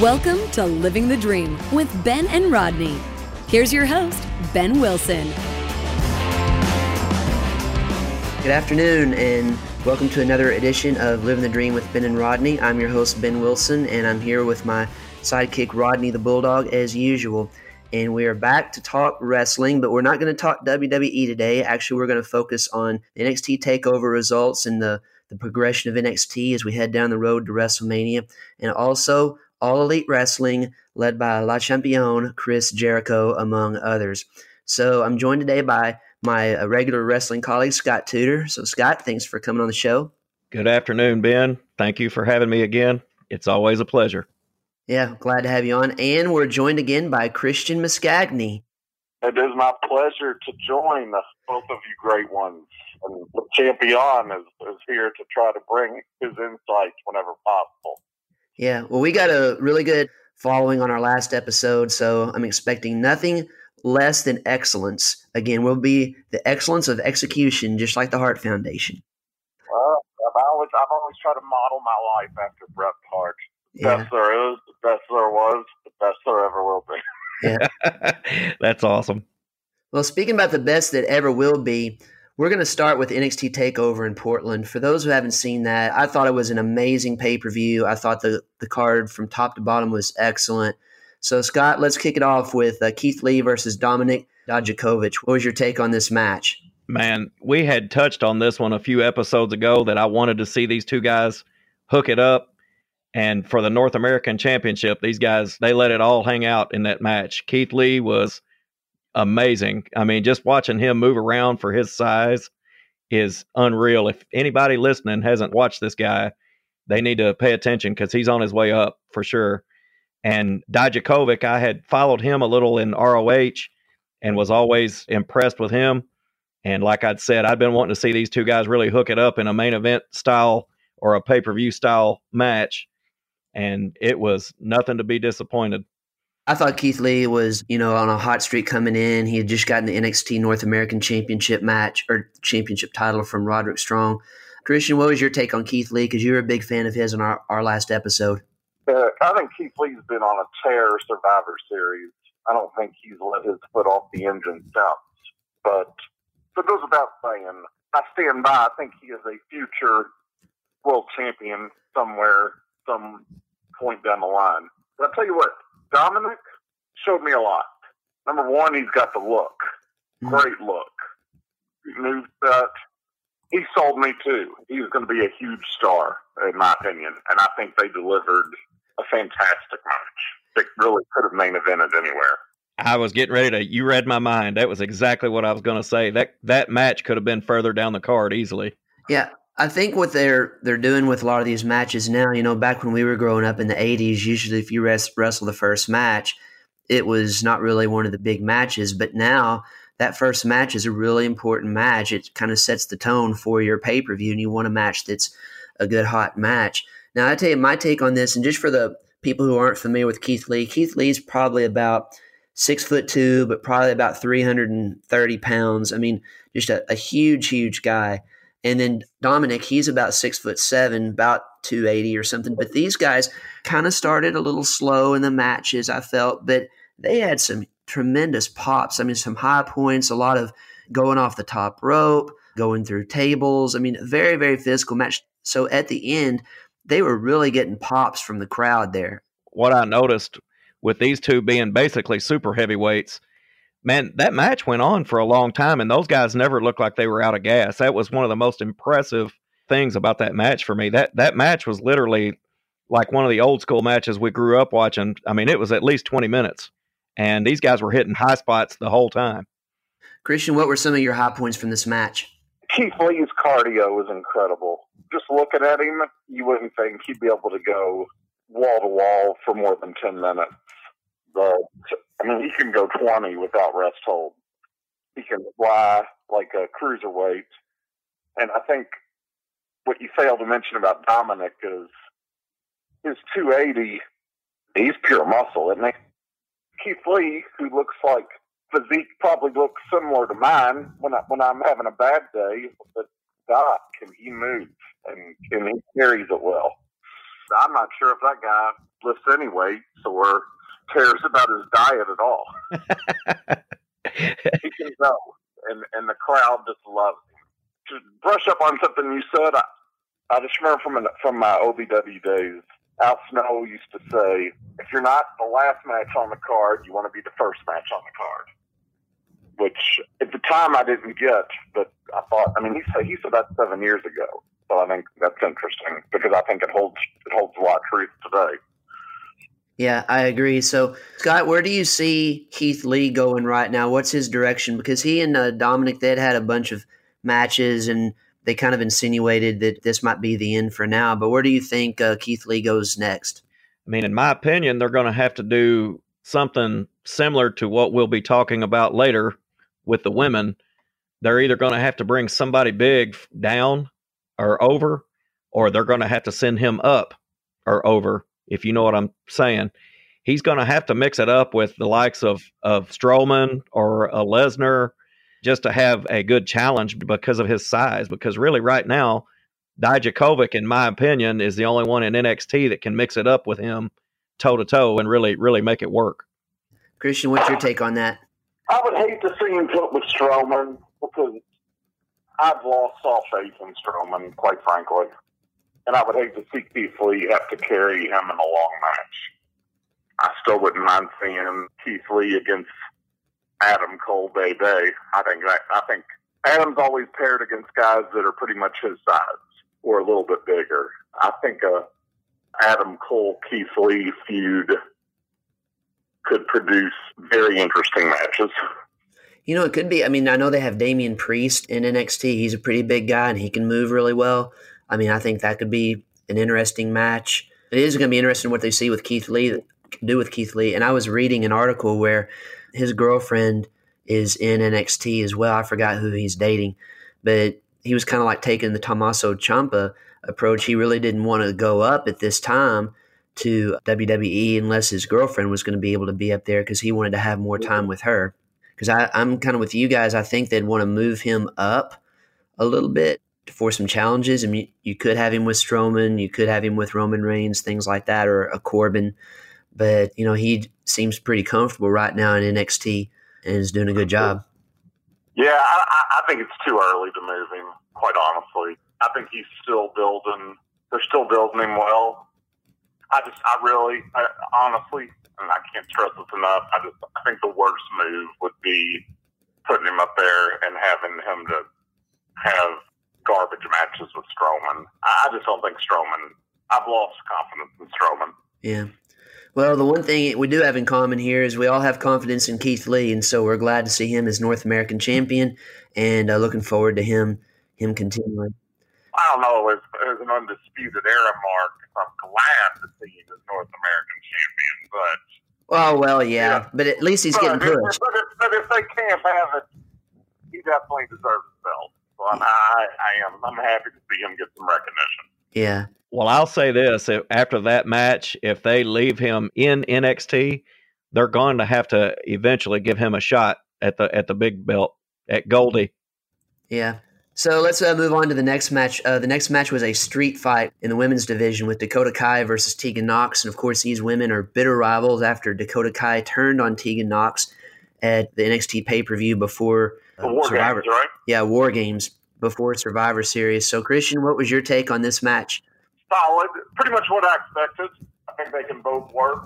Welcome to Living the Dream with Ben and Rodney. Here's your host, Ben Wilson. Good afternoon and welcome to another edition of Living the Dream with Ben and Rodney. I'm your host, Ben Wilson, and I'm here with my sidekick, Rodney the Bulldog, as usual. And we are back to talk wrestling, but we're not going to talk WWE today. Actually, we're going to focus on the NXT TakeOver results and the progression of NXT as we head down the road to WrestleMania, and also All Elite Wrestling, led by La Champion, Chris Jericho, among others. So I'm joined today by my regular wrestling colleague, Scott Tudor. So Scott, thanks for coming on the show. Good afternoon, Ben. Thank you for having me again. It's always a pleasure. Yeah, glad to have you on. And we're joined again by Christian Miscagni. It is my pleasure to join both of you great ones. And the champion is here to try to bring his insights whenever possible. Yeah, well, we got a really good following on our last episode, so I'm expecting nothing less than excellence. Again, we'll be the excellence of execution, just like the Hart Foundation. Well, I've always tried to model my life after Bret Hart. Yeah. Best there is, the best there was, the best there ever will be. Yeah. That's awesome. Well, speaking about the best that ever will be, we're going to start with NXT TakeOver in Portland. For those who haven't seen that, I thought it was an amazing pay-per-view. I thought the card from top to bottom was excellent. So, Scott, let's kick it off with Keith Lee versus Dominik Dijaković. What was your take on this match? Man, we had touched on this one a few episodes ago that I wanted to see these two guys hook it up. And for the North American Championship, these guys, they let it all hang out in that match. Keith Lee was amazing. I mean, just watching him move around for his size is unreal. If anybody listening hasn't watched this guy, they need to pay attention because he's on his way up for sure. And Dijaković, I had followed him a little in ROH and was always impressed with him. And like I'd said, I'd been wanting to see these two guys really hook it up in a main event style or a pay-per-view style match. And it was nothing to be disappointed. I thought Keith Lee was, on a hot streak coming in. He had just gotten the NXT North American Championship match or championship title from Roderick Strong. Christian, what was your take on Keith Lee? Because you were a big fan of his in our last episode. I think Keith Lee's been on a tear Survivor Series. I don't think he's let his foot off the engine steps. But it goes without saying, I stand by. I think he is a future world champion somewhere, some point down the line. But I'll tell you what. Dominik showed me a lot. Number one, he's got the look. Great look. He knew that. He sold me, too. He was going to be a huge star, in my opinion. And I think they delivered a fantastic match. They really could have main evented anywhere. I was getting ready to... You read my mind. That was exactly what I was going to say. That match could have been further down the card easily. Yeah. I think what they're doing with a lot of these matches now, back when we were growing up in the 80s, usually if you wrestle the first match, it was not really one of the big matches. But now that first match is a really important match. It kind of sets the tone for your pay-per-view, and you want a match that's a good, hot match. Now, I tell you my take on this, and just for the people who aren't familiar with Keith Lee, Keith Lee's probably about 6'2", but probably about 330 pounds. I mean, just a huge, huge guy. And then Dominik, he's about 6'7", about 280 or something. But these guys kind of started a little slow in the matches, I felt. But they had some tremendous pops. I mean, some high points, a lot of going off the top rope, going through tables. I mean, very, very physical match. So at the end, they were really getting pops from the crowd there. What I noticed with these two being basically super heavyweights, man, that match went on for a long time, and those guys never looked like they were out of gas. That was one of the most impressive things about that match for me. That match was literally like one of the old school matches we grew up watching. I mean, it was at least 20 minutes, and these guys were hitting high spots the whole time. Christian, what were some of your high points from this match? Keith Lee's cardio was incredible. Just looking at him, you wouldn't think he'd be able to go wall-to-wall for more than 10 minutes. He can go 20 without rest hold. He can fly like a cruiserweight. And I think what you failed to mention about Dominik is his 280, he's pure muscle, isn't he? Keith Lee, who looks like physique, probably looks similar to mine when I'm having a bad day. But Doc, he moves and he carries it well. I'm not sure if that guy lips anyway, or cares about his diet at all. He can go, and the crowd just loves him. To brush up on something you said, I just remember from my OVW days, Al Snow used to say, if you're not the last match on the card, you want to be the first match on the card. Which, at the time, I didn't get, but I thought, I mean, he said that 7 years ago. So I think that's interesting, because I think it holds a lot of truth today. Yeah, I agree. So, Scott, where do you see Keith Lee going right now? What's his direction? Because he and Dominik, they had a bunch of matches, and they kind of insinuated that this might be the end for now. But where do you think Keith Lee goes next? I mean, in my opinion, they're going to have to do something similar to what we'll be talking about later with the women. They're either going to have to bring somebody big down or over, or they're going to have to send him up or over, if you know what I'm saying. He's going to have to mix it up with the likes of Strowman or a Lesnar, just to have a good challenge because of his size. Because really right now, Dijaković, in my opinion, is the only one in NXT that can mix it up with him toe-to-toe and really, really make it work. Christian, what's your take on that? I would hate to see him put with Strowman, because I've lost all faith in Strowman, quite frankly. And I would hate to see Keith Lee have to carry him in a long match. I still wouldn't mind seeing Keith Lee against Adam Cole Day. I think Adam's always paired against guys that are pretty much his size or a little bit bigger. I think a Adam Cole Keith Lee feud could produce very interesting matches. You know, it could be. I mean, I know they have Damian Priest in NXT. He's a pretty big guy and he can move really well. I mean, I think that could be an interesting match. It is going to be interesting what they see with Keith Lee, do with Keith Lee. And I was reading an article where his girlfriend is in NXT as well. I forgot who he's dating, but he was kind of like taking the Tommaso Ciampa approach. He really didn't want to go up at this time to WWE unless his girlfriend was going to be able to be up there, because he wanted to have more time with her. Because I'm kind of with you guys. I think they'd want to move him up a little bit for some challenges. I mean, you could have him with Strowman. You could have him with Roman Reigns, things like that, or a Corbin. But, you know, he seems pretty comfortable right now in NXT and is doing a good job. Yeah, I think it's too early to move him, quite honestly. I think he's still building. They're still building him well. I honestly, and I can't stress this enough, I think the worst move would be putting him up there and having him to have garbage matches with Strowman. I just don't think Strowman, I've lost confidence in Strowman. Yeah. Well, the one thing we do have in common here is we all have confidence in Keith Lee, and so we're glad to see him as North American champion, and looking forward to him continuing. I don't know, as an undisputed era mark, I'm glad to see him as North American champion, but... Oh, well, yeah, but at least he's getting pushed. But if they can't have it, he definitely deserves the belt. So I'm happy to see him get some recognition. Yeah. Well, I'll say this. After that match, if they leave him in NXT, they're going to have to eventually give him a shot at the big belt, at Goldie. Yeah. So let's move on to the next match. The next match was a street fight in the women's division with Dakota Kai versus Tegan Nox. And, of course, these women are bitter rivals after Dakota Kai turned on Tegan Nox at the NXT pay-per-view before Survivor. Games, right? Yeah, War Games before Survivor Series. So, Christian, what was your take on this match? Solid. Pretty much what I expected. I think they can both work.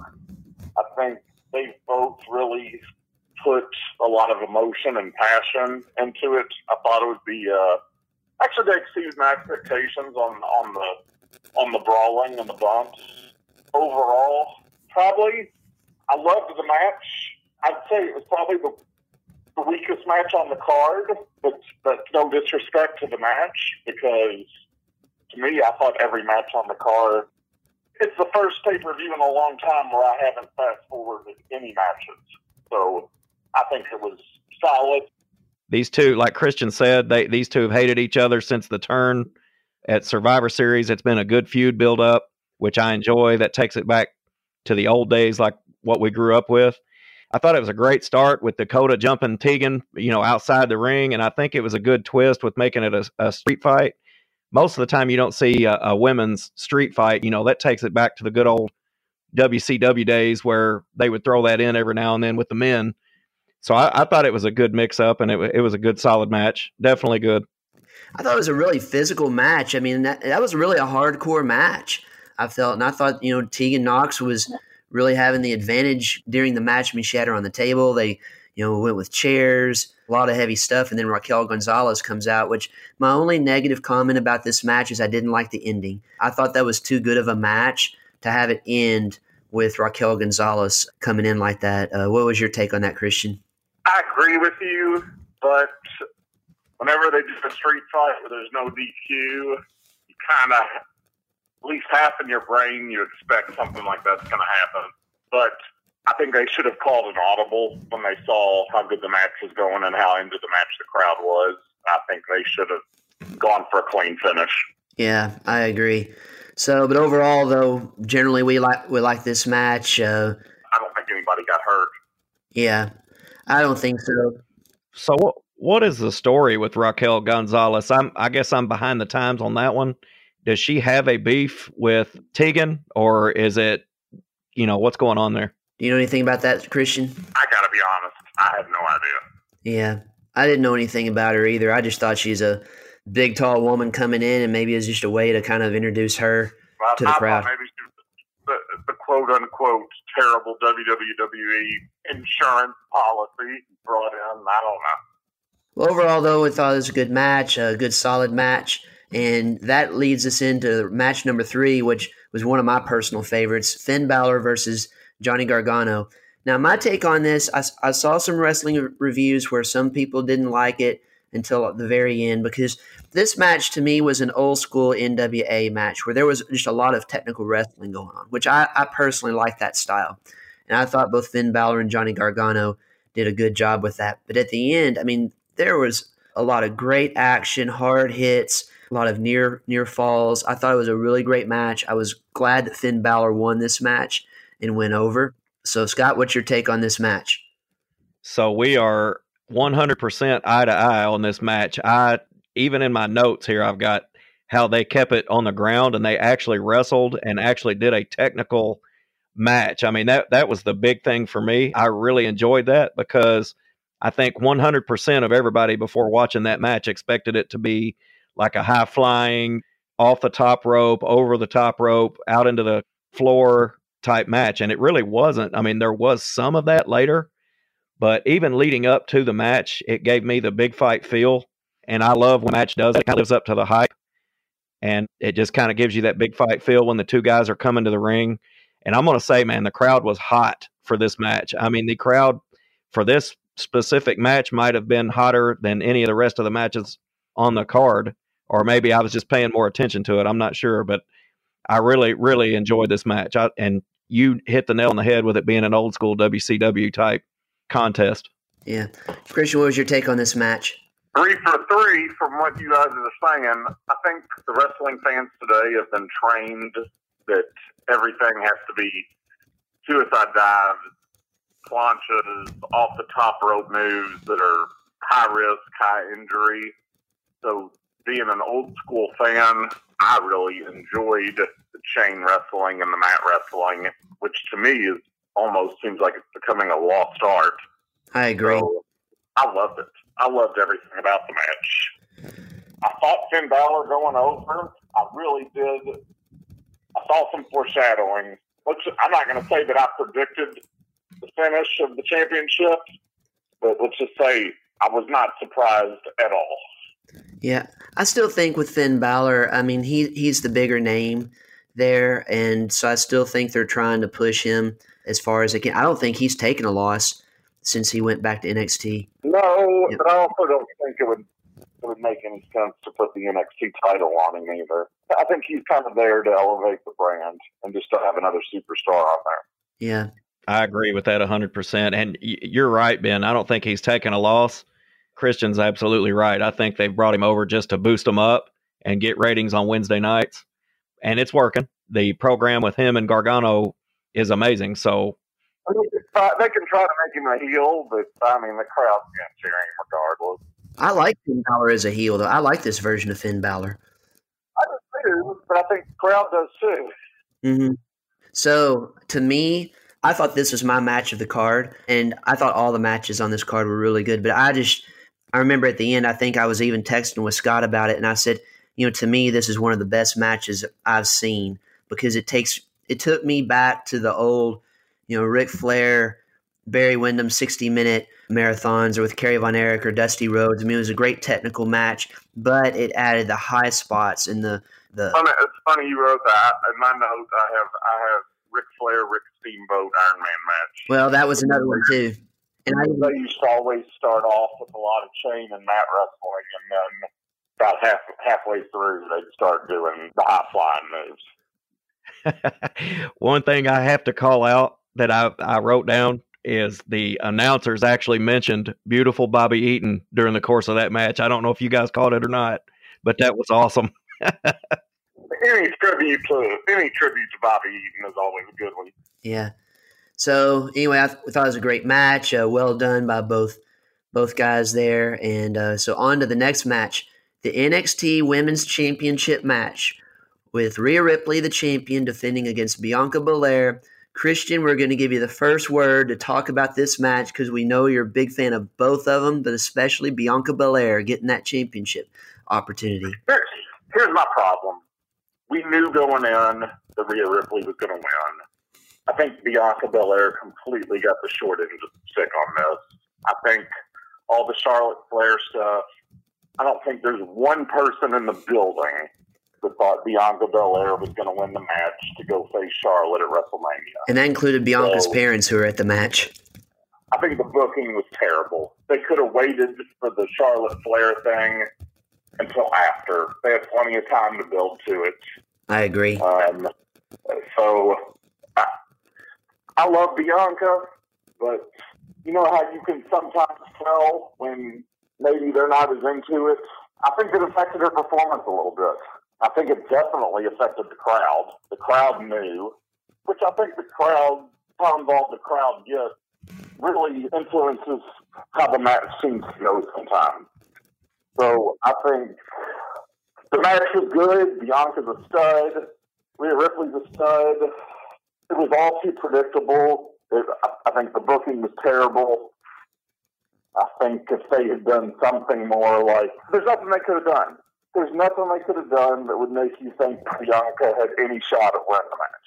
I think they both really put a lot of emotion and passion into it. I thought it would be actually they exceeded my expectations on the brawling and the bumps. Overall, probably I loved the match. I'd say it was probably the weakest match on the card, but no disrespect to the match, because to me, I thought every match on the card. It's the first pay-per-view in a long time where I haven't fast-forwarded any matches. So I think it was solid. These two, like Christian said, these two have hated each other since the turn at Survivor Series. It's been a good feud build-up, which I enjoy. That takes it back to the old days, like what we grew up with. I thought it was a great start with Dakota jumping Tegan, you know, outside the ring, and I think it was a good twist with making it a street fight. Most of the time you don't see a women's street fight. You know, that takes it back to the good old WCW days where they would throw that in every now and then with the men. So I thought it was a good mix up, and it was a good solid match. Definitely good. I thought it was a really physical match. I mean, that was really a hardcore match, I felt. And I thought, you know, Tegan Nox was really having the advantage during the match. I mean, she had her on the table. They, you know, went with chairs, a lot of heavy stuff. And then Raquel Gonzalez comes out, which my only negative comment about this match is I didn't like the ending. I thought that was too good of a match to have it end with Raquel Gonzalez coming in like that. What was your take on that, Christian? I agree with you, but whenever they do a street fight where there's no DQ, you kind of, at least half in your brain, you expect something like that's going to happen. But I think they should have called an audible when they saw how good the match was going and how into the match the crowd was. I think they should have gone for a clean finish. Yeah, I agree. So, but overall, though, generally we like this match. I don't think anybody got hurt. Yeah, I don't think so. So what is the story with Raquel Gonzalez? I guess I'm behind the times on that one. Does she have a beef with Tegan, or is it, you know, what's going on there? Do you know anything about that, Christian? I gotta be honest, I have no idea. Yeah, I didn't know anything about her either. I just thought she's a big, tall woman coming in, and maybe it's just a way to kind of introduce her to the crowd. Maybe she was the quote-unquote terrible WWE insurance policy brought in. I don't know. Well, overall, though, I thought it was a good match, a good solid match. And that leads us into match number 3, which was one of my personal favorites, Finn Balor versus Johnny Gargano. Now, my take on this, I saw some wrestling reviews where some people didn't like it until the very end, because this match to me was an old school NWA match where there was just a lot of technical wrestling going on, which I personally like that style. And I thought both Finn Balor and Johnny Gargano did a good job with that. But at the end, I mean, there was a lot of great action, hard hits, a lot of near falls. I thought it was a really great match. I was glad that Finn Balor won this match and went over. So, Scott, what's your take on this match? So we are 100% eye to eye on this match. Even in my notes here, I've got how they kept it on the ground and they actually wrestled and actually did a technical match. I mean, that was the big thing for me. I really enjoyed that because I think 100% of everybody before watching that match expected it to be like a high flying, off the top rope, over the top rope, out into the floor type match. And it really wasn't. I mean, there was some of that later, but even leading up to the match, it gave me the big fight feel. And I love when a match does it. It kind of lives up to the hype. And it just kind of gives you that big fight feel when the two guys are coming to the ring. And I'm going to say, man, the crowd was hot for this match. I mean, the crowd for this specific match might have been hotter than any of the rest of the matches on the card, or maybe I was just paying more attention to it. I'm not sure, but I really, really enjoyed this match. And you hit the nail on the head with it being an old school WCW type contest. Yeah. Christian, what was your take on this match? 3 for 3 from what you guys are saying. I think the wrestling fans today have been trained that everything has to be suicide dives, planches, off the top rope moves that are high risk, high injury. So being an old school fan, I really enjoyed the chain wrestling and the mat wrestling, which to me is almost seems like it's becoming a lost art. I agree. So I loved it. I loved everything about the match. I thought Finn Balor going over. I really did. I saw some foreshadowing. I'm not going to say that I predicted the finish of the championship, but let's just say I was not surprised at all. Yeah, I still think with Finn Balor, I mean, he's the bigger name there, and so I still think they're trying to push him as far as they can. I don't think he's taken a loss since he went back to NXT. No, yeah. But I also don't think it would make any sense to put the NXT title on him either. I think he's kind of there to elevate the brand and just to have another superstar on there. Yeah. I agree with that 100%. And you're right, Ben. I don't think he's taken a loss. Christian's absolutely right. I think they've brought him over just to boost him up and get ratings on Wednesday nights. And it's working. The program with him and Gargano is amazing. So they can try to make him a heel, but I mean, the crowd's going to cheer him regardless. I like Finn Balor as a heel, though. I like this version of Finn Balor. I do too, but I think the crowd does too. Mm-hmm. So to me, I thought this was my match of the card, and I thought all the matches on this card were really good. But I remember at the end, I think I was even texting with Scott about it, and I said, you know, to me, this is one of the best matches I've seen because it took me back to the old, you know, Ric Flair, Barry Windham 60-minute marathons, or with Kerry Von Erich or Dusty Rhodes. I mean, it was a great technical match, but it added the high spots in the. It's funny you wrote that. In my notes, I have Ric Flair, Rick Steamboat, Iron Man match. Well, that was another one too. And I used to always start off with a lot of chain and mat wrestling, and then about halfway through, they'd start doing the high flying moves. One thing I have to call out that I wrote down is the announcers actually mentioned beautiful Bobby Eaton during the course of that match. I don't know if you guys caught it or not, but that was awesome. Any tribute to Bobby Eaton is always a good one. Yeah. So anyway, I thought it was a great match. Well done by both guys there. And so on to the next match, the NXT Women's Championship match with Rhea Ripley, the champion, defending against Bianca Belair. Christian, we're going to give you the first word to talk about this match because we know you're a big fan of both of them, but especially Bianca Belair getting that championship opportunity. Here's my problem. We knew going in that Rhea Ripley was going to win. I think Bianca Belair completely got the short end of the stick on this. I think all the Charlotte Flair stuff, I don't think there's one person in the building that thought Bianca Belair was going to win the match to go face Charlotte at WrestleMania. And that included Bianca's parents who were at the match. I think the booking was terrible. They could have waited for the Charlotte Flair thing until after. They had plenty of time to build to it. I agree. So I love Bianca, but you know how you can sometimes tell when maybe they're not as into it? I think it affected her performance a little bit. I think it definitely affected the crowd. The crowd knew, which I think how involved the crowd gets really influences how the match seems to go sometimes. So I think the match was good. Bianca's a stud. Rhea Ripley's a stud. It was all too predictable. I think the booking was terrible. I think if they had done something more like... There's nothing they could have done. There's nothing they could have done that would make you think Bianca had any shot at winning the match.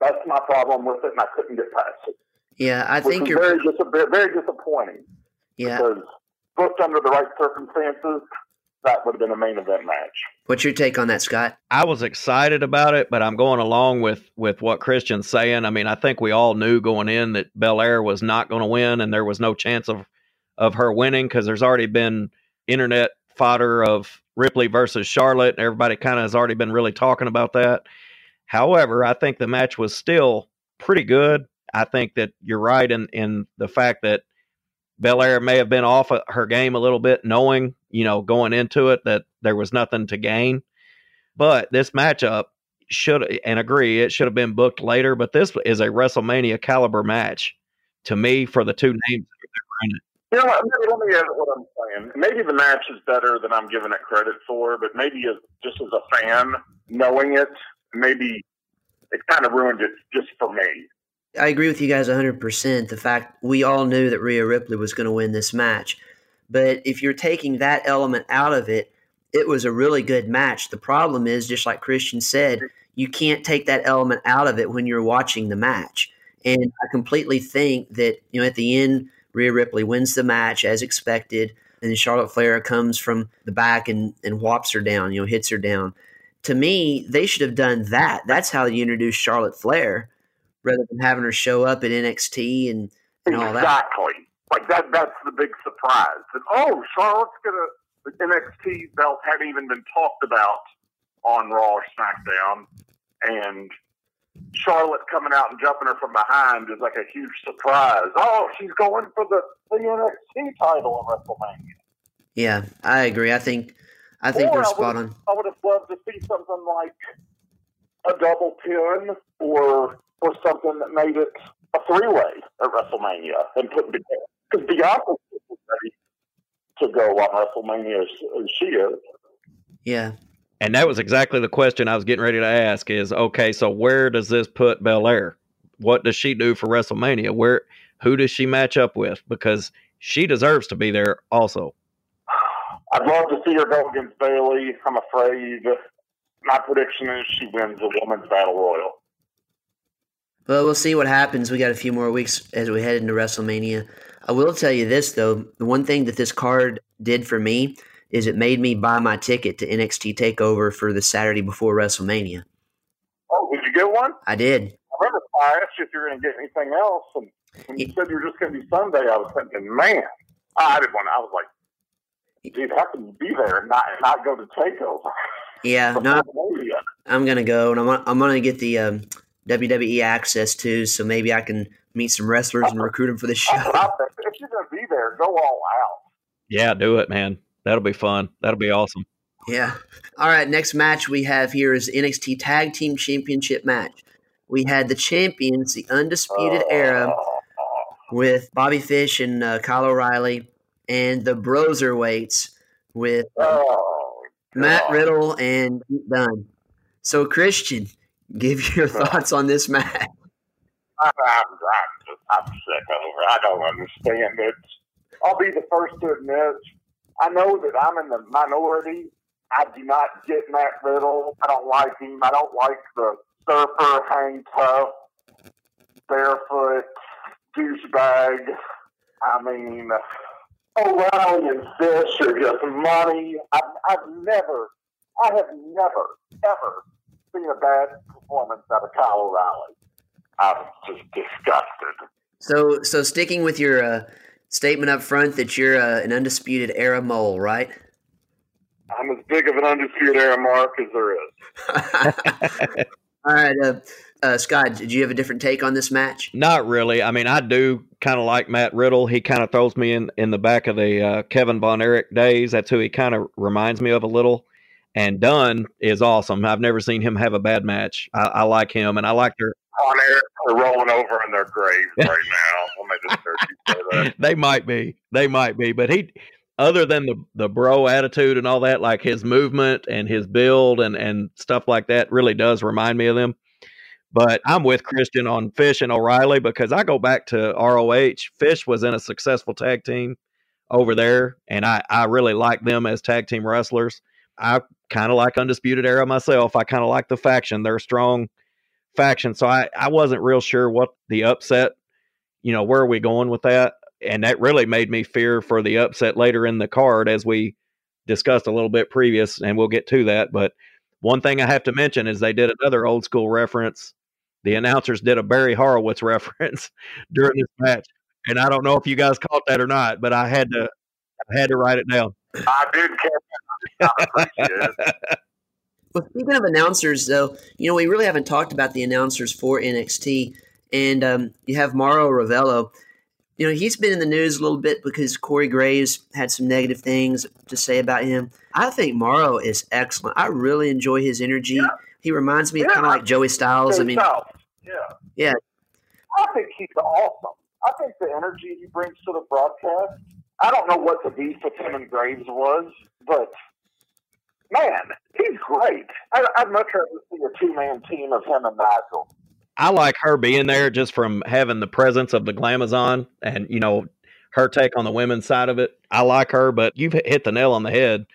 That's my problem with it, and I couldn't get past it. Yeah, I think you're... very disappointing. Yeah. Because booked under the right circumstances, that would have been a main event match. What's your take on that, Scott? I was excited about it, but I'm going along with what Christian's saying. I mean, I think we all knew going in that Belair was not going to win, and there was no chance of her winning because there's already been internet fodder of Ripley versus Charlotte. Everybody kind of has already been really talking about that. However, I think the match was still pretty good. I think that you're right in the fact that Belair may have been off her game a little bit, knowing, you know, going into it that there was nothing to gain. But this matchup should have been booked later. But this is a WrestleMania caliber match to me for the two names that were in it. You know what? Let me add what I'm saying. Maybe the match is better than I'm giving it credit for, but maybe just as a fan, knowing it, maybe it kind of ruined it just for me. I agree with you guys 100%. The fact we all knew that Rhea Ripley was going to win this match. But if you're taking that element out of it, it was a really good match. The problem is, just like Christian said, you can't take that element out of it when you're watching the match. And I completely think that, you know, at the end, Rhea Ripley wins the match as expected, and Charlotte Flair comes from the back and whops her down, you know, hits her down. To me, they should have done that. That's how you introduce Charlotte Flair, rather than having her show up at NXT and all that. Exactly. Like, that's the big surprise. And, Charlotte's the NXT belt hadn't even been talked about on Raw or SmackDown, and Charlotte coming out and jumping her from behind is like a huge surprise. Oh, she's going for the NXT title at WrestleMania. Yeah, I agree. I think we're spot on. I would have loved to see something like a double pin or something that made it a three-way at WrestleMania and put Bianca, because Bianca was ready to go on WrestleMania as she is. Yeah, And that was exactly the question I was getting ready to ask is, okay, so where does this put Belair? What does she do for WrestleMania? Who does she match up with? Because she deserves to be there also. I'd love to see her go against Bayley. I'm afraid my prediction is she wins a women's battle royal. Well, we'll see what happens. We got a few more weeks as we head into WrestleMania. I will tell you this, though. The one thing that this card did for me is it made me buy my ticket to NXT TakeOver for the Saturday before WrestleMania. Oh, did you get one? I did. I remember I asked you if you were going to get anything else, and when you said you were just going to be Sunday, I was thinking, man, I didn't want to. I was like, dude, how can you be there and not go to TakeOver? Yeah, no, I'm going to go, and I'm going to get the WWE access, too, so maybe I can meet some wrestlers and recruit them for the show. If you're going to be there, go all out. Yeah, do it, man. That'll be fun. That'll be awesome. Yeah. All right, next match we have here is NXT Tag Team Championship match. We had the champions, the Undisputed Era, with Bobby Fish and Kyle O'Reilly, and the Broserweights with Matt Riddle and Pete Dunne. So, Christian, give your thoughts on this match. I'm sick over it. I don't understand it. I'll be the first to admit, I know that I'm in the minority. I do not get Matt Riddle. I don't like him. I don't like the surfer, hang tough, barefoot, douchebag. I mean, O'Reilly and Fish are just money. I have never, ever seen a bad performance out of Kyle O'Reilly. I was just disgusted. So sticking with your statement up front that you're an Undisputed Era mole, right? I'm as big of an Undisputed Era mark as there is. All right. Scott, did you have a different take on this match? Not really. I mean, I do kind of like Matt Riddle. He kind of throws me in the back of the Kevin Von Erich days. That's who he kind of reminds me of a little. And Dunn is awesome. I've never seen him have a bad match. I like him, and I like their Von Erich are rolling over in their graves right now. They might be. But he, other than the bro attitude and all that, like his movement and his build and stuff like that really does remind me of them. But I'm with Christian on Fish and O'Reilly because I go back to ROH. Fish was in a successful tag team over there, and I really like them as tag team wrestlers. I kind of like Undisputed Era myself. I kind of like the faction. They're a strong faction. So I wasn't real sure what the upset, where are we going with that? And that really made me fear for the upset later in the card, as we discussed a little bit previous, and we'll get to that. But one thing I have to mention is they did another old school reference. The announcers did a Barry Horowitz reference during this match. And I don't know if you guys caught that or not, but I had to write it down. I did catch it. Well, speaking of announcers, though, we really haven't talked about the announcers for NXT. And you have Mauro Ravello. He's been in the news a little bit because Corey Graves had some negative things to say about him. I think Mauro is excellent. I really enjoy his energy. Yeah. He reminds me of kind of like Joey Styles. Yeah. I think he's awesome. I think the energy he brings to the broadcast, I don't know what the beef with him and Graves was, but man, he's great. I'd much rather see a two-man team of him and Nigel. I like her being there just from having the presence of the Glamazon and, her take on the women's side of it. I like her, but you've hit the nail on the head.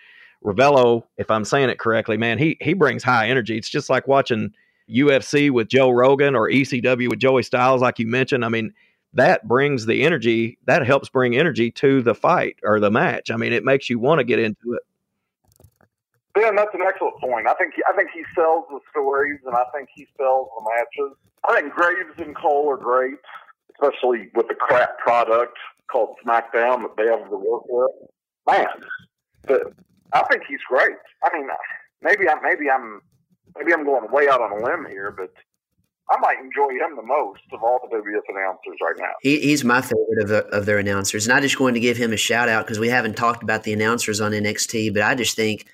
Ravello, if I'm saying it correctly, man, he brings high energy. It's just like watching UFC with Joe Rogan or ECW with Joey Styles, like you mentioned. I mean, that brings the energy. That helps bring energy to the fight or the match. I mean, it makes you want to get into it. Yeah, that's an excellent point. I think he sells the stories, and I think he sells the matches. I think Graves and Cole are great, especially with the crap product called SmackDown that they have to work with. Man, I think he's great. I mean, maybe I'm going way out on a limb here, but I might enjoy him the most of all the WWF announcers right now. He's my favorite of their announcers, and I'm just going to give him a shout out because we haven't talked about the announcers on NXT, but I just think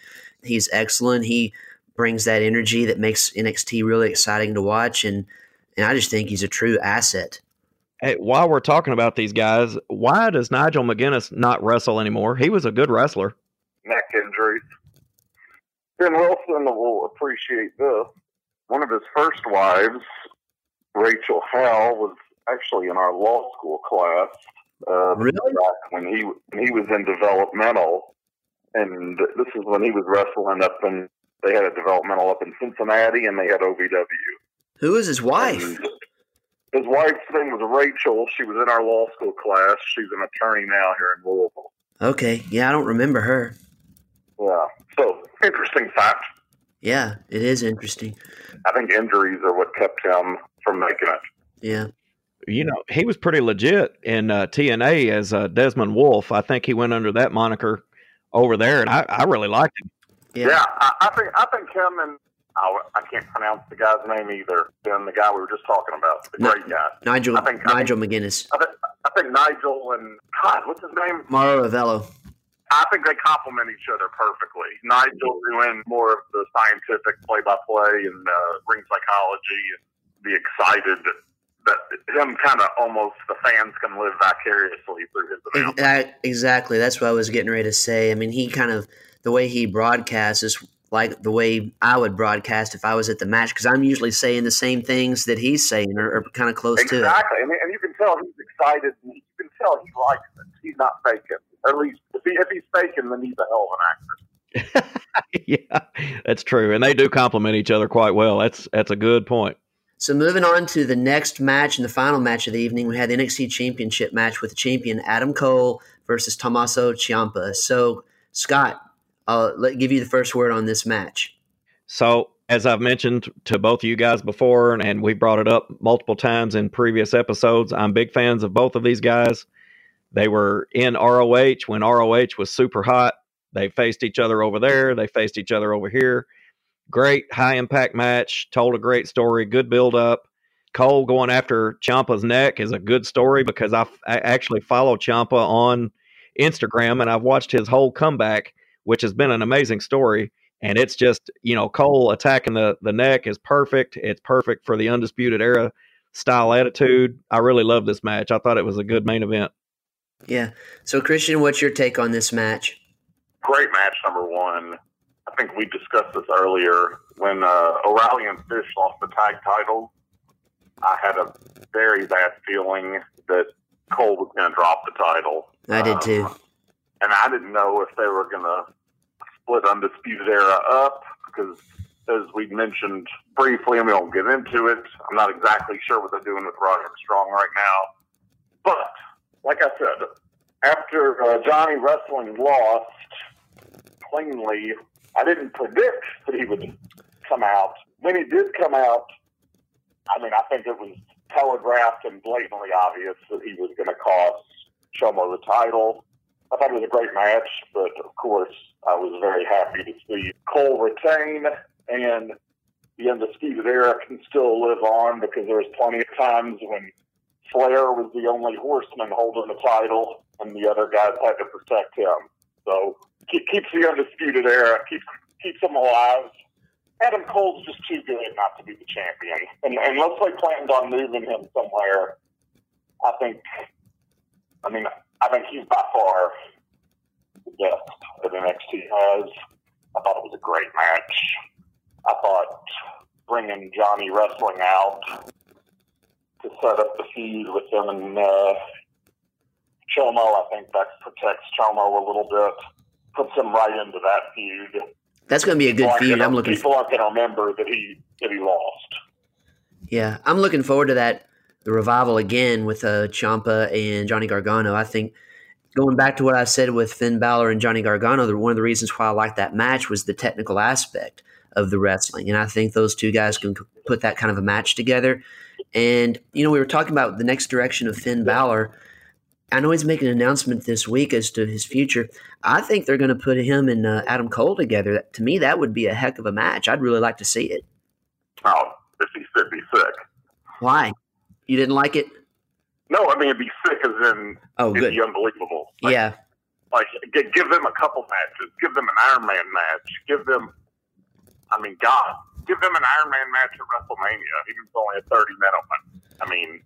he's excellent. He brings that energy that makes NXT really exciting to watch, and I just think he's a true asset. Hey, while we're talking about these guys, why does Nigel McGuinness not wrestle anymore? He was a good wrestler. Neck injuries. Finn Wilson will appreciate this. One of his first wives, Rachel Howe, was actually in our law school class. Really? When he was in developmental, and this is when he was wrestling up in, they had a developmental up in Cincinnati, and they had OVW. Who is his wife? And his wife's name was Rachel. She was in our law school class. She's an attorney now here in Louisville. Okay. Yeah, I don't remember her. Yeah. So, interesting fact. Yeah, it is interesting. I think injuries are what kept him from making it. Yeah. You know, he was pretty legit in TNA as Desmond Wolfe. I think he went under that moniker over there, and I really liked him. Yeah, I think him and I can't pronounce the guy's name either. And the guy we were just talking about, the great guy, Nigel. I think McGuinness. I think Nigel and God, what's his name? Mauro Ravello. I think they complement each other perfectly. Nigel doing more of the scientific play-by-play and ring psychology, and the excited. But him kind of almost the fans can live vicariously through his announcement. Exactly. That's what I was getting ready to say. I mean, he kind of, the way he broadcasts is like the way I would broadcast if I was at the match, because I'm usually saying the same things that he's saying or kind of close to it. Exactly. And you can tell he's excited. And you can tell he likes it. He's not faking. At least if he's faking, then he's a hell of an actor. Yeah, that's true. And they do complement each other quite well. That's a good point. So moving on to the next match and the final match of the evening, we had the NXT Championship match with the champion Adam Cole versus Tommaso Ciampa. So, Scott, I'll give you the first word on this match. So, as I've mentioned to both of you guys before, and we brought it up multiple times in previous episodes, I'm big fans of both of these guys. They were in ROH when ROH was super hot. They faced each other over there. They faced each other over here. Great high-impact match, told a great story, good build-up. Cole going after Ciampa's neck is a good story because I actually follow Ciampa on Instagram, and I've watched his whole comeback, which has been an amazing story. And it's just, you know, Cole attacking the neck is perfect. It's perfect for the Undisputed Era style attitude. I really love this match. I thought it was a good main event. Yeah. So, Christian, what's your take on this match? Great match, number one. I think we discussed this earlier. When O'Reilly and Fish lost the tag titles, I had a very bad feeling that Cole was going to drop the title. I did too. And I didn't know if they were going to split Undisputed Era up because, as we mentioned briefly, and we won't get into it, I'm not exactly sure what they're doing with Roderick Strong right now. But, like I said, after Johnny Wrestling lost cleanly, I didn't predict that he would come out. When he did come out, I mean, I think it was telegraphed and blatantly obvious that he was going to cost Shomo the title. I thought it was a great match, but of course, I was very happy to see Cole retain, and the Undisputed Era can still live on because there was plenty of times when Flair was the only horseman holding the title, and the other guys had to protect him. So, keeps the Undisputed Era, keeps them alive. Adam Cole's just too good not to be the champion. And unless they planned on moving him somewhere, I think he's by far the best that NXT has. I thought it was a great match. I thought bringing Johnny Wrestling out to set up the feud with him and Chomo, I think that protects Chomo a little bit. Puts him right into that feud. That's going to be a good feud. I'm looking. People are going to remember that he lost. Yeah, I'm looking forward to that. The revival again with Ciampa and Johnny Gargano. I think going back to what I said with Finn Balor and Johnny Gargano, one of the reasons why I liked that match was the technical aspect of the wrestling, and I think those two guys can put that kind of a match together. And you know, we were talking about the next direction of Finn Balor. I know he's making an announcement this week as to his future. I think they're going to put him and Adam Cole together. That, to me, that would be a heck of a match. I'd really like to see it. Oh, this would be sick. Why? You didn't like it? No, I mean, it'd be sick as in it'd be unbelievable. Like, yeah. Like, give them a couple matches. Give them an Iron Man match. Give them, give them an Iron Man match at WrestleMania, even if it's only a 30-minute one. I mean,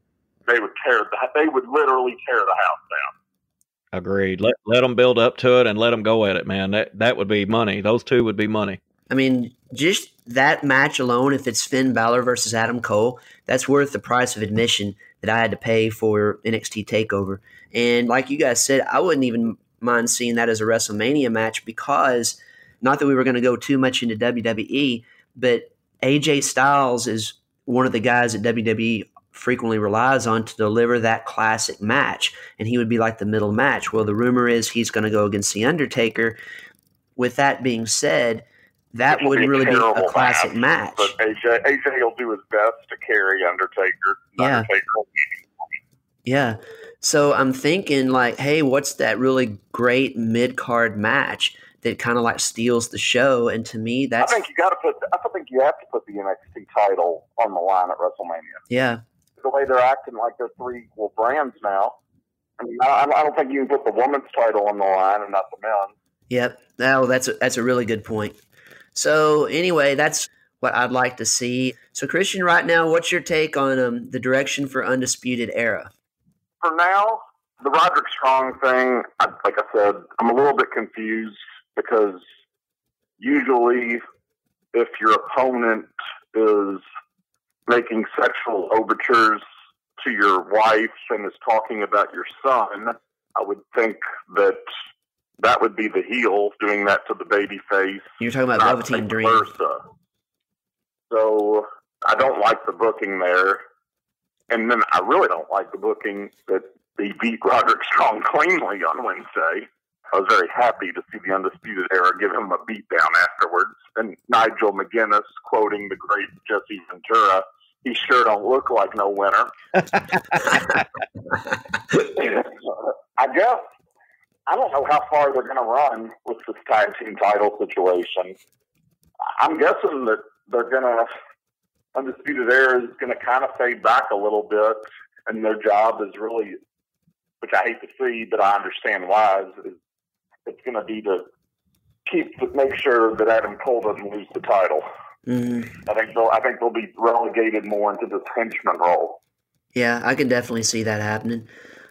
they would literally tear the house down. Agreed. Let them build up to it and let them go at it, man. That would be money. Those two would be money. I mean, just that match alone, if it's Finn Balor versus Adam Cole, that's worth the price of admission that I had to pay for NXT TakeOver. And like you guys said, I wouldn't even mind seeing that as a WrestleMania match because, not that we were going to go too much into WWE, but AJ Styles is one of the guys that WWE frequently relies on to deliver that classic match, and he would be like the middle match. Well, the rumor is he's going to go against The Undertaker. With that being said, that would really be a classic match. But AJ will do his best to carry Undertaker. Yeah. Yeah. So I'm thinking like, hey, what's that really great mid-card match that kind of like steals the show? And to me, that's... I think you have to put the NXT title on the line at WrestleMania. Yeah. The way they're acting like they're three equal brands now. I mean, I don't think you can put the women's title on the line and not the men's. Yep. No, that's a really good point. So anyway, that's what I'd like to see. So Christian, right now, what's your take on the direction for Undisputed Era? For now, the Roderick Strong thing, like I said, I'm a little bit confused because usually if your opponent is making sexual overtures to your wife and is talking about your son, I would think that that would be the heel doing that to the baby face. You're talking about Velveteen Dream. Versa. So I don't like the booking there. And then I really don't like the booking that he beat Roderick Strong cleanly on Wednesday. I was very happy to see the Undisputed Era give him a beatdown afterwards. And Nigel McGuinness, quoting the great Jesse Ventura, he sure don't look like no winner. I guess. I don't know how far they're going to run with this tag team title situation. I'm guessing that they're going to, Undisputed Era is going to kind of fade back a little bit, and their job is really, which I hate to see, but I understand why, is it's going to be to make sure that Adam Cole doesn't lose the title. Mm-hmm. I think they'll be relegated more into this henchman role. Yeah, I can definitely see that happening.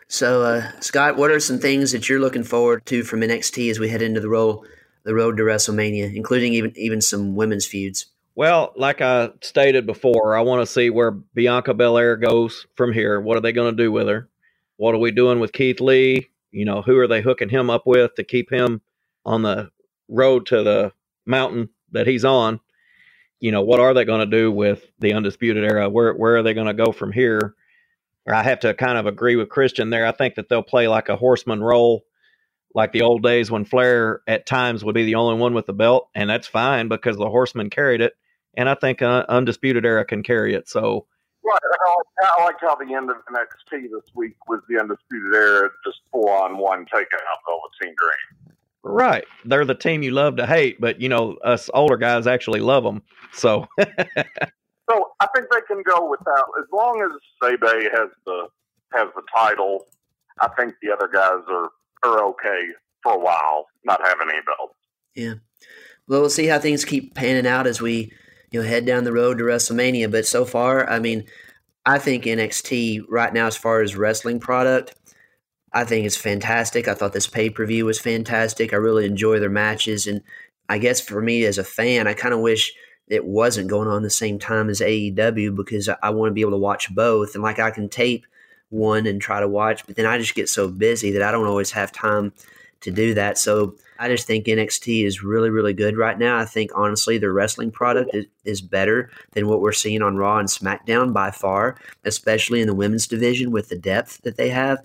So, Scott, what are some things that you're looking forward to from NXT as we head into the road to WrestleMania, including even some women's feuds? Well, like I stated before, I want to see where Bianca Belair goes from here. What are they going to do with her? What are we doing with Keith Lee? You know, who are they hooking him up with to keep him on the road to the mountain that he's on? You know, what are they going to do with the Undisputed Era? Where are they going to go from here? I have to kind of agree with Christian there. I think that they'll play like a horseman role, like the old days when Flair at times would be the only one with the belt, and that's fine because the horseman carried it, and I think Undisputed Era can carry it. So, right. I like how the end of NXT this week was the Undisputed Era just full-on-one taking out the Velveteen Dream. Right. They're the team you love to hate, but, you know, us older guys actually love them, so... So I think they can go without, as long as Sabay has the title. I think the other guys are okay for a while, not having any belts. Yeah, well, we'll see how things keep panning out as we head down the road to WrestleMania. But so far, I mean, I think NXT right now, as far as wrestling product, I think it's fantastic. I thought this pay-per-view was fantastic. I really enjoy their matches, and I guess for me as a fan, I kind of wish it wasn't going on the same time as AEW because I want to be able to watch both. And like I can tape one and try to watch, but then I just get so busy that I don't always have time to do that. So I just think NXT is really, really good right now. I think honestly, their wrestling product is better than what we're seeing on Raw and SmackDown by far, especially in the women's division with the depth that they have.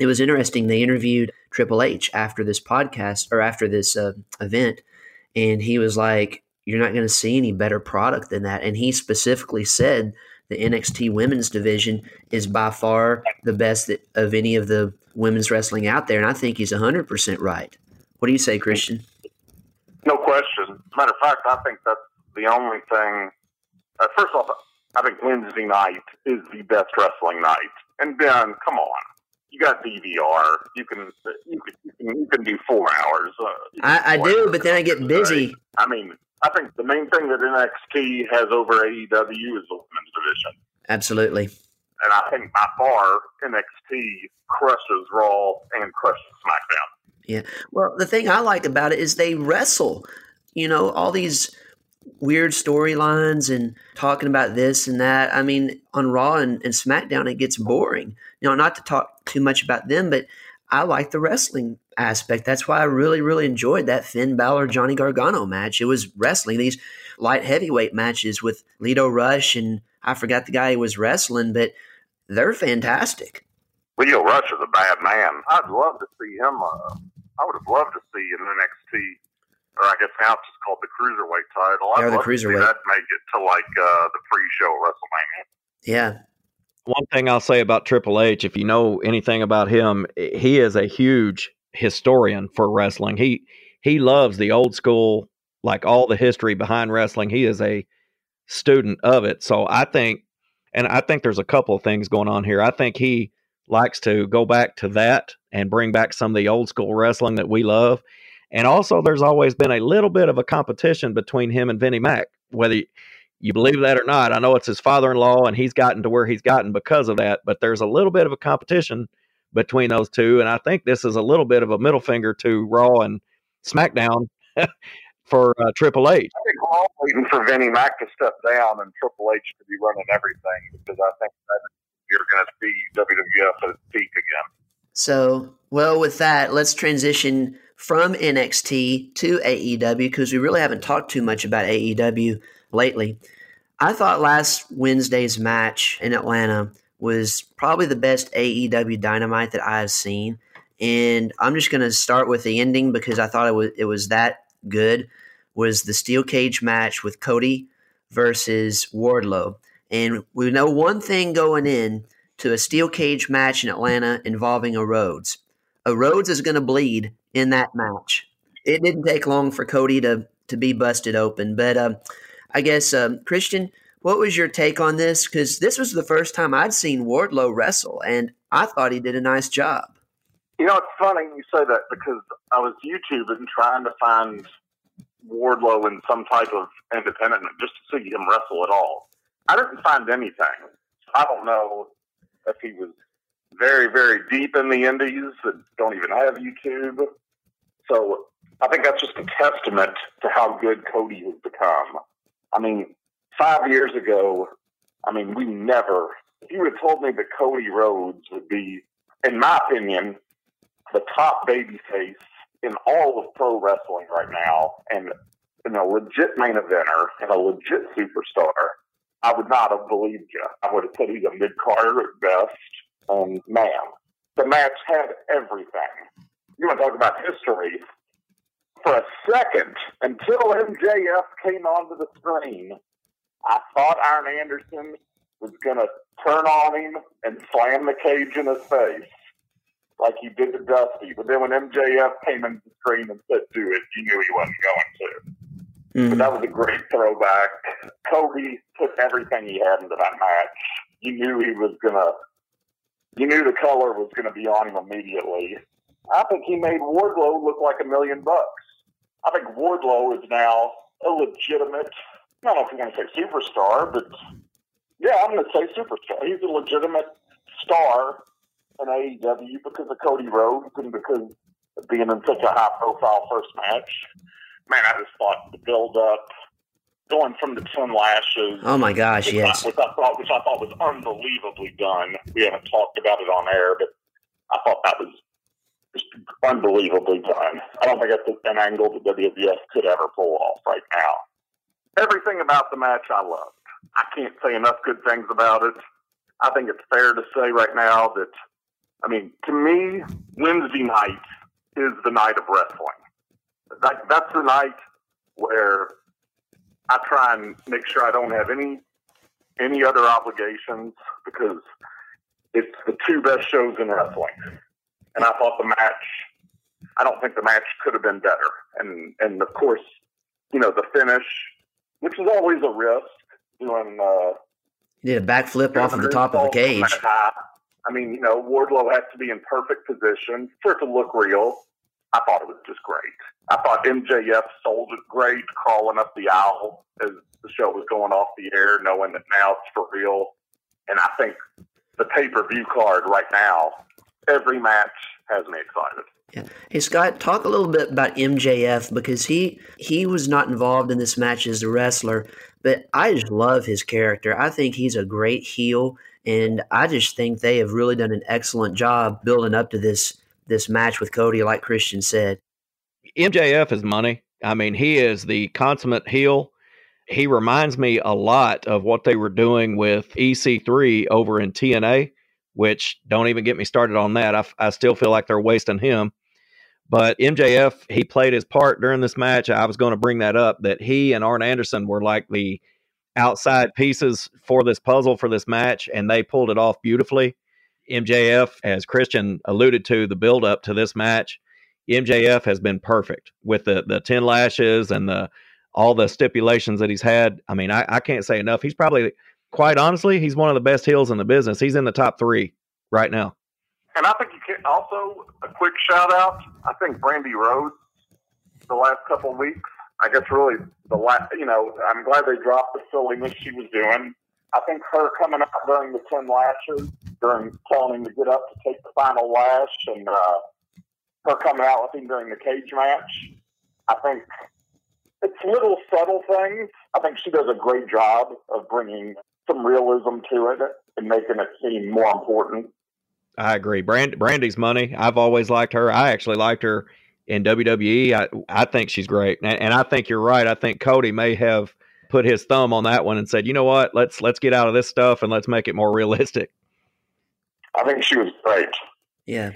It was interesting. They interviewed Triple H after this podcast or after this event. And he was like, you're not going to see any better product than that. And he specifically said the NXT women's division is by far the best of any of the women's wrestling out there. And I think he's 100% right. What do you say, Christian? No question. Matter of fact, I think that's the only thing. First off, I think Wednesday night is the best wrestling night. And then, come on. You got DVR. You can do 4 hours. I do, but then I get busy. I mean, I think the main thing that NXT has over AEW is the women's division. Absolutely. And I think by far NXT crushes Raw and crushes SmackDown. Yeah. Well, the thing I like about it is they wrestle. You know, all these weird storylines and talking about this and that. I mean, on Raw and SmackDown, it gets boring. You know, not to talk too much about them, but I like the wrestling aspect. That's why I really, really enjoyed that Finn Balor, Johnny Gargano match. It was wrestling, these light heavyweight matches with Lito Rush, and I forgot the guy who was wrestling, but they're fantastic. Leo Rush is a bad man. I'd love to see him. I would have loved to see an NXT, or I guess now it's just called the Cruiserweight title. I'd love to see that make it to the pre-show at WrestleMania. Yeah. One thing I'll say about Triple H, if you know anything about him, he is a huge historian for wrestling. He loves the old school, like all the history behind wrestling. He is a student of it. So I think there's a couple of things going on here. I think he likes to go back to that and bring back some of the old school wrestling that we love. And also, there's always been a little bit of a competition between him and Vinnie Mac, whether you believe that or not. I know it's his father-in-law, and he's gotten to where he's gotten because of that, but there's a little bit of a competition between those two, and I think this is a little bit of a middle finger to Raw and SmackDown for Triple H. I think we're all waiting for Vinnie Mac to step down and Triple H to be running everything, because I think that you're going to see WWF at its peak again. So, well, with that, let's transition from NXT to AEW, because we really haven't talked too much about AEW lately. I thought last Wednesday's match in Atlanta was probably the best AEW Dynamite that I've seen. And I'm just going to start with the ending, because I thought it was that good, was the steel cage match with Cody versus Wardlow. And we know one thing going in to a steel cage match in Atlanta involving a Rhodes. A Rhodes is going to bleed in that match. It didn't take long for Cody to be busted open. But I guess, Christian, what was your take on this? Because this was the first time I'd seen Wardlow wrestle, and I thought he did a nice job. You know, it's funny you say that, because I was YouTubing trying to find Wardlow in some type of independent just to see him wrestle at all. I didn't find anything. I don't know if he was very, very deep in the indies that don't even have YouTube. So I think that's just a testament to how good Cody has become. I mean, 5 years ago, we never, if you would have told me that Cody Rhodes would be, in my opinion, the top babyface in all of pro wrestling right now, and a legit main eventer and a legit superstar, I would not have believed you. I would have said he's a mid-carder at best. Man, the match had everything. You want to talk about history? For a second, until MJF came onto the screen, I thought Arn Anderson was going to turn on him and slam the cage in his face like he did to Dusty. But then when MJF came into the screen and said do it, you knew he wasn't going to. Mm-hmm. But that was a great throwback. Cody put everything he had into that match. You knew the color was going to be on him immediately. I think he made Wardlow look like $1 million. I think Wardlow is now a legitimate, I don't know if you're going to say superstar, but yeah, I'm going to say superstar. He's a legitimate star in AEW because of Cody Rhodes and because of being in such a high-profile first match. Man, I just thought the build-up, going from the 10 lashes. Oh, my gosh, yes. Which I thought was unbelievably done. We haven't talked about it on air, but I thought that was just unbelievably done. I don't think that's an angle that WWF could ever pull off right now. Everything about the match I loved. I can't say enough good things about it. I think it's fair to say right now that, to me, Wednesday night is the night of wrestling. That's the night where I try and make sure I don't have any other obligations, because it's the two best shows in wrestling. And I thought I don't think the match could have been better. And of course, the finish, which is always a risk, a backflip off of the top of the cage. Wardlow had to be in perfect position for it to look real. I thought it was just great. I thought MJF sold it great, crawling up the aisle as the show was going off the air, knowing that now it's for real. And I think the pay-per-view card right now, every match has me excited. Yeah. Hey, Scott, talk a little bit about MJF, because he was not involved in this match as a wrestler, but I just love his character. I think he's a great heel, and I just think they have really done an excellent job building up to this match with Cody, like Christian said. MJF is money. I mean, he is the consummate heel. He reminds me a lot of what they were doing with EC3 over in TNA, which don't even get me started on that. I still feel like they're wasting him. But MJF, he played his part during this match. I was going to bring that up, that he and Arn Anderson were like the outside pieces for this puzzle for this match, and they pulled it off beautifully. MJF, as Christian alluded to, the build-up to this match, MJF has been perfect with the 10 lashes and all the stipulations that he's had. I mean, I can't say enough. He's probably, quite honestly, he's one of the best heels in the business. He's in the top 3 right now. And I think you can also, a quick shout-out, I think Brandy Rhodes, the last couple of weeks, I guess really the last, you know, I'm glad they dropped the silliness she was doing. I think her coming up during the 10 lashes, during telling him to get up to take the final lash, and her coming out with him during the cage match, I think it's little subtle things. I think she does a great job of bringing some realism to it and making it seem more important. I agree. Brandy's money. I've always liked her. I actually liked her in WWE. I think she's great. And I think you're right. I think Cody may have put his thumb on that one and said, you know what, let's get out of this stuff and let's make it more realistic. I think she was great. Yeah.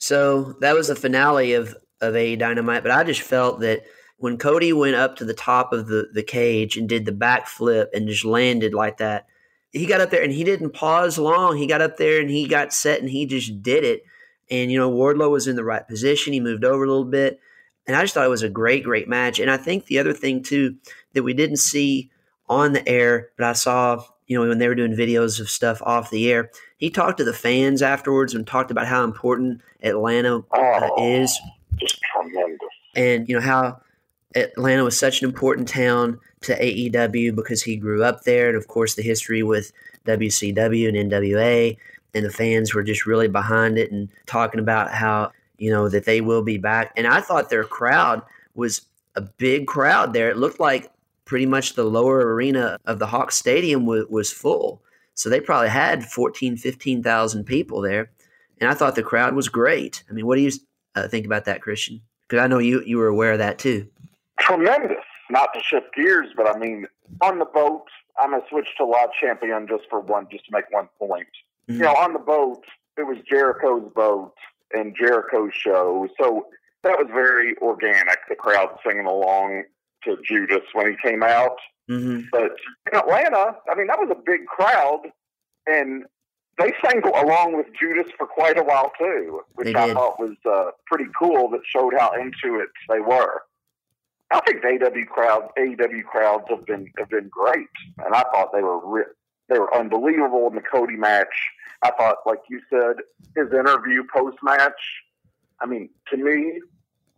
So that was the finale of AEW Dynamite, but I just felt that when Cody went up to the top of the cage and did the backflip and just landed like that, he got up there and he didn't pause long. He got up there and he got set and he just did it. And, you know, Wardlow was in the right position. He moved over a little bit. And I just thought it was a great, great match. And I think the other thing, too, that we didn't see on the air, but I saw, you know, when they were doing videos of stuff off the air, he talked to the fans afterwards and talked about how important Atlanta is. Just tremendous. And, you know, how Atlanta was such an important town to AEW because he grew up there. And, of course, the history with WCW and NWA, and the fans were just really behind it and talking about how, you know, that they will be back. And I thought their crowd was a big crowd there. It looked like pretty much the lower arena of the Hawks Stadium was full. So they probably had 14,000, 15,000 people there. And I thought the crowd was great. I mean, what do you think about that, Christian? Because I know you were aware of that too. Tremendous. Not to shift gears, but I mean, on the boat, I'm going to switch to Live Champion just to make one point. Mm-hmm. You know, on the boat, it was Jericho's boat and Jericho's show. So that was very organic, the crowd singing along to Judas when he came out. Mm-hmm. But in Atlanta, I mean, that was a big crowd, and they sang along with Judas for quite a while too, which I thought was pretty cool. That showed how into it they were. I think the AEW crowds have been great, and I thought they were they were unbelievable in the Cody match. I thought, like you said, his interview post-match, I mean, to me,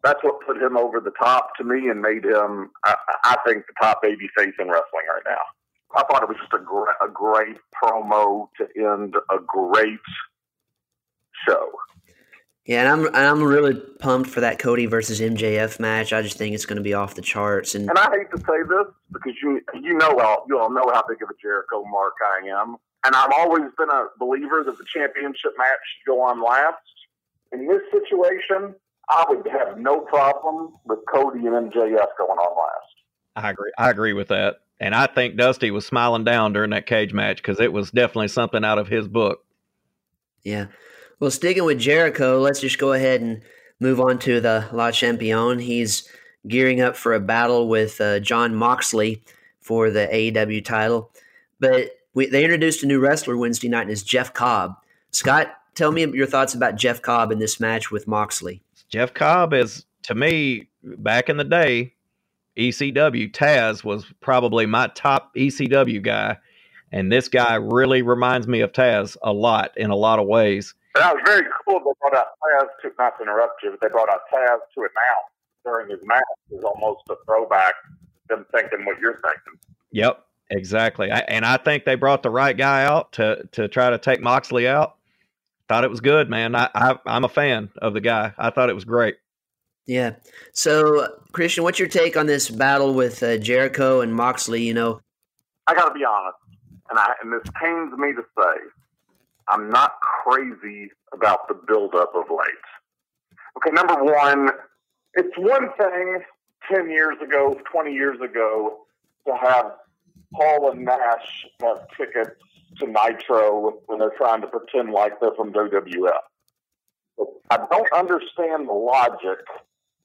that's what put him over the top to me and made him, I think, the top babyface in wrestling right now. I thought it was just a great promo to end a great show. Yeah, and I'm really pumped for that Cody versus MJF match. I just think it's going to be off the charts. And I hate to say this because you all know how big of a Jericho mark I am, and I've always been a believer that the championship match should go on last. In this situation, I would have no problem with Cody and MJF going on last. I agree with that, and I think Dusty was smiling down during that cage match because it was definitely something out of his book. Yeah. Well, sticking with Jericho, let's just go ahead and move on to the La Champion. He's gearing up for a battle with Jon Moxley for the AEW title. But they introduced a new wrestler Wednesday night, and it's Jeff Cobb. Scott, tell me your thoughts about Jeff Cobb in this match with Moxley. Jeff Cobb is, to me, back in the day, ECW, Taz was probably my top ECW guy. And this guy really reminds me of Taz a lot in a lot of ways. And that was very cool. They brought out Taz to, not to interrupt you, but they brought out Taz to announce during his match. It was almost a throwback, them thinking what you're thinking. Yep, exactly. And I think they brought the right guy out to try to take Moxley out. thought it was good, man. I'm a fan of the guy. I thought it was great. Yeah. So, Christian, what's your take on this battle with Jericho and Moxley? You know, I got to be honest, and this pains me to say, I'm not crazy about the buildup of late. Okay, number one, it's one thing 10 years ago, 20 years ago, to have Paul and Nash have tickets to Nitro when they're trying to pretend like they're from WWF. But I don't understand the logic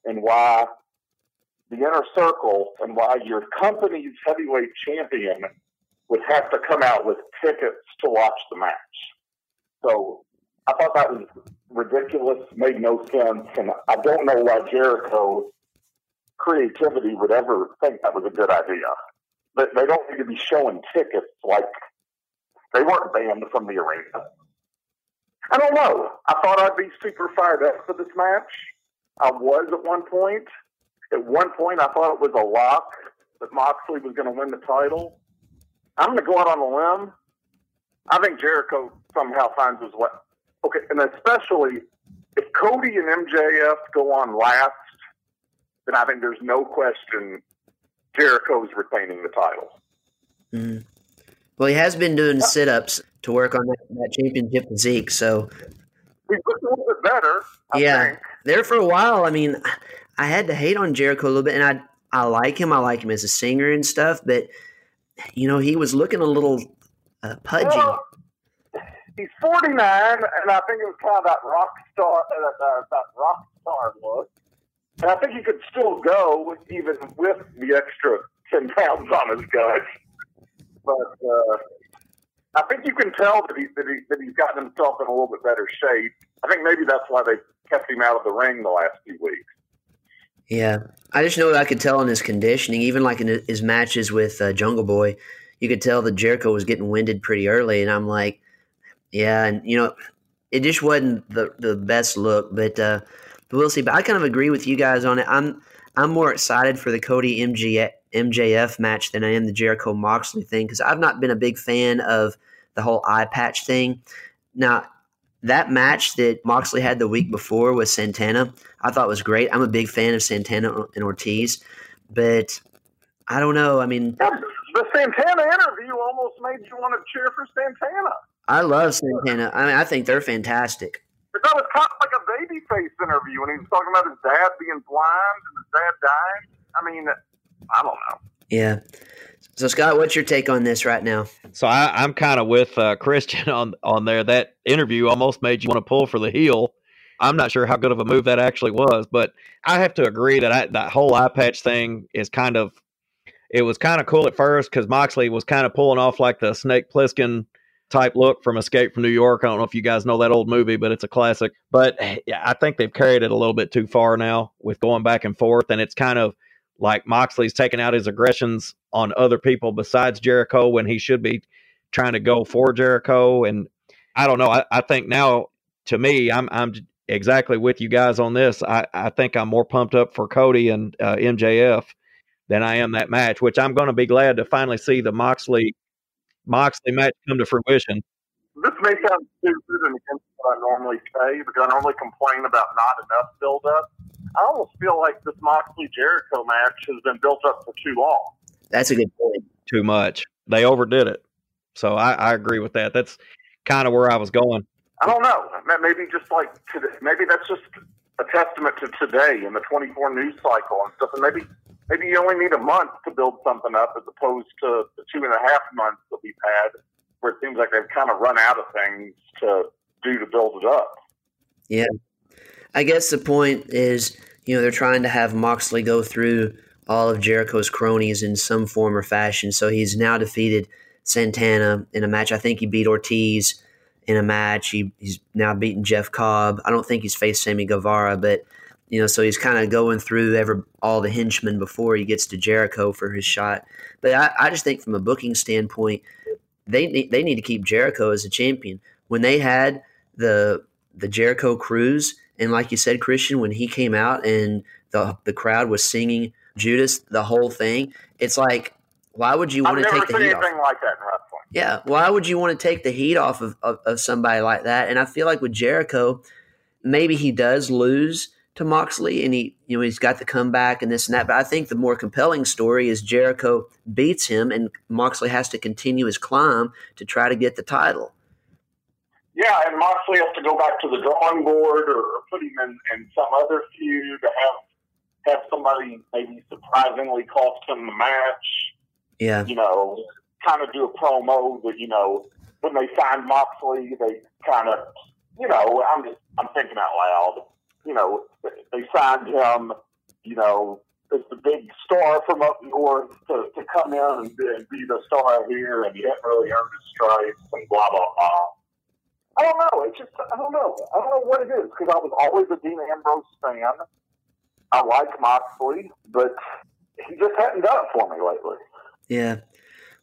and why the Inner Circle and why your company's heavyweight champion would have to come out with tickets to watch the match. So I thought that was ridiculous, made no sense, and I don't know why Jericho's creativity would ever think that was a good idea. But they don't need to be showing tickets like they weren't banned from the arena. I don't know. I thought I'd be super fired up for this match. I was at one point. At one point, I thought it was a lock that Moxley was going to win the title. I'm going to go out on a limb. I think Jericho somehow finds his way. Okay, and especially if Cody and MJF go on last, then I think there's no question Jericho's retaining the title. Mm-hmm. Well, he has been doing sit-ups to work on that championship physique, so he's looking a little bit better. I think. There for a while. I mean, I had to hate on Jericho a little bit, and I like him. I like him as a singer and stuff, but you know, he was looking a little pudgy. Well, he's 49, and I think it was kind of that rock star look. And I think he could still go even with the extra 10 pounds on his gut. But I think you can tell that he's gotten himself in a little bit better shape. I think maybe that's why they kept him out of the ring the last few weeks. Yeah, I just know that I could tell in his conditioning, even like in his matches with Jungle Boy, you could tell that Jericho was getting winded pretty early, and I'm like, yeah, and you know, it just wasn't the best look, but we'll see. But I kind of agree with you guys on it. I'm more excited for the Cody MJF match than I am the Jericho Moxley thing, because I've not been a big fan of the whole eye patch thing. Now, that match that Moxley had the week before with Santana, I thought was great. I'm a big fan of Santana and Ortiz, but I don't know. I mean, the Santana interview almost made you want to cheer for Santana. I love Santana. I mean, I think they're fantastic. But that was kind of like a babyface interview when he was talking about his dad being blind and his dad dying. I mean, I don't know. Yeah. So, Scott, what's your take on this right now? So I'm kind of with Christian on there. That interview almost made you want to pull for the heel. I'm not sure how good of a move that actually was, but I have to agree that that whole eye patch thing is kind of – it was kind of cool at first because Moxley was kind of pulling off like the Snake Plissken type look from Escape from New York. I don't know if you guys know that old movie, but it's a classic. But yeah, I think they've carried it a little bit too far now with going back and forth, and it's kind of – like Moxley's taking out his aggressions on other people besides Jericho when he should be trying to go for Jericho. And I don't know. I think now, to me, I'm exactly with you guys on this. I think I'm more pumped up for Cody and MJF than I am that match, which I'm going to be glad to finally see the Moxley match come to fruition. This may sound stupid and against what I normally say, because I normally complain about not enough build-up. I almost feel like this Moxley-Jericho match has been built up for too long. That's a good point. Too much. They overdid it. So I agree with that. That's kind of where I was going. I don't know. Maybe just like today, maybe that's just a testament to today and the 24 news cycle and stuff. And maybe you only need a month to build something up as opposed to the 2.5 months that we've had where it seems like they've kind of run out of things to do to build it up. Yeah. I guess the point is, you know, they're trying to have Moxley go through all of Jericho's cronies in some form or fashion. So he's now defeated Santana in a match. I think he beat Ortiz in a match. He's now beaten Jeff Cobb. I don't think he's faced Sammy Guevara, but, you know, so he's kind of going through all the henchmen before he gets to Jericho for his shot. But I just think from a booking standpoint, they need to keep Jericho as a champion. When they had the Jericho Cruise, and like you said, Christian, when he came out and the crowd was singing Judas, the whole thing, it's like, why would you want to take the heat off? I've never seen anything like that in wrestling. Yeah, why would you want to take the heat off of somebody like that? And I feel like with Jericho, maybe he does lose to Moxley, and he, you know, he's got the comeback and this and that. But I think the more compelling story is Jericho beats him, and Moxley has to continue his climb to try to get the title. Yeah, and Moxley has to go back to the drawing board, or put him in some other feud, to have somebody maybe surprisingly cost him the match. Yeah, you know, kind of do a promo that, you know, when they signed Moxley, they kind of, you know, I'm thinking out loud, you know, they signed him, you know, as the big star from up north to come in and be the star here, and he hadn't really earned his stripes and blah, blah, blah. I don't know. It's just, I don't know what it is, because I was always a Dean Ambrose fan. I like Moxley, but he just hadn't done it for me lately. Yeah.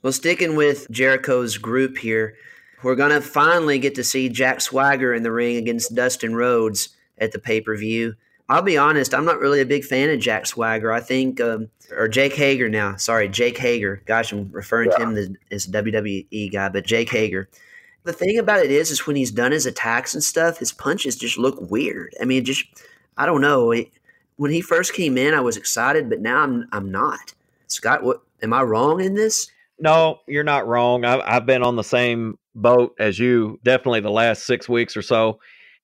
Well, sticking with Jericho's group here, we're going to finally get to see Jack Swagger in the ring against Dustin Rhodes at the pay-per-view. I'll be honest, I'm not really a big fan of Jack Swagger. I think, or Jake Hager now. Sorry, Jake Hager. Gosh, I'm referring to him as a WWE guy, but Jake Hager. The thing about it is when he's done his attacks and stuff, his punches just look weird. I mean, just, I don't know. When he first came in, I was excited, but now I'm not. Scott, am I wrong in this? No, you're not wrong. I've been on the same boat as you, definitely the last 6 weeks or so.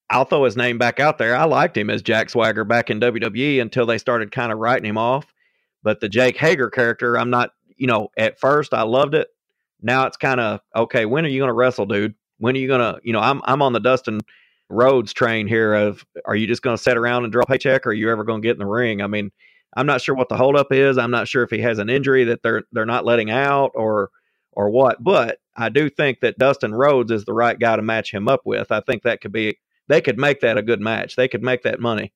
I'll throw his name back out there. I liked him as Jack Swagger back in WWE until they started kind of writing him off. But the Jake Hager character, I'm not, you know, at first I loved it. Now it's kind of, okay, when are you going to wrestle, dude? When are you going to, you know, I'm on the Dustin Rhodes train here of, are you just going to sit around and draw a paycheck, or are you ever going to get in the ring? I mean, I'm not sure what the holdup is. I'm not sure if he has an injury that they're not letting out or what. But I do think that Dustin Rhodes is the right guy to match him up with. I think that could be, they could make that a good match. They could make that money.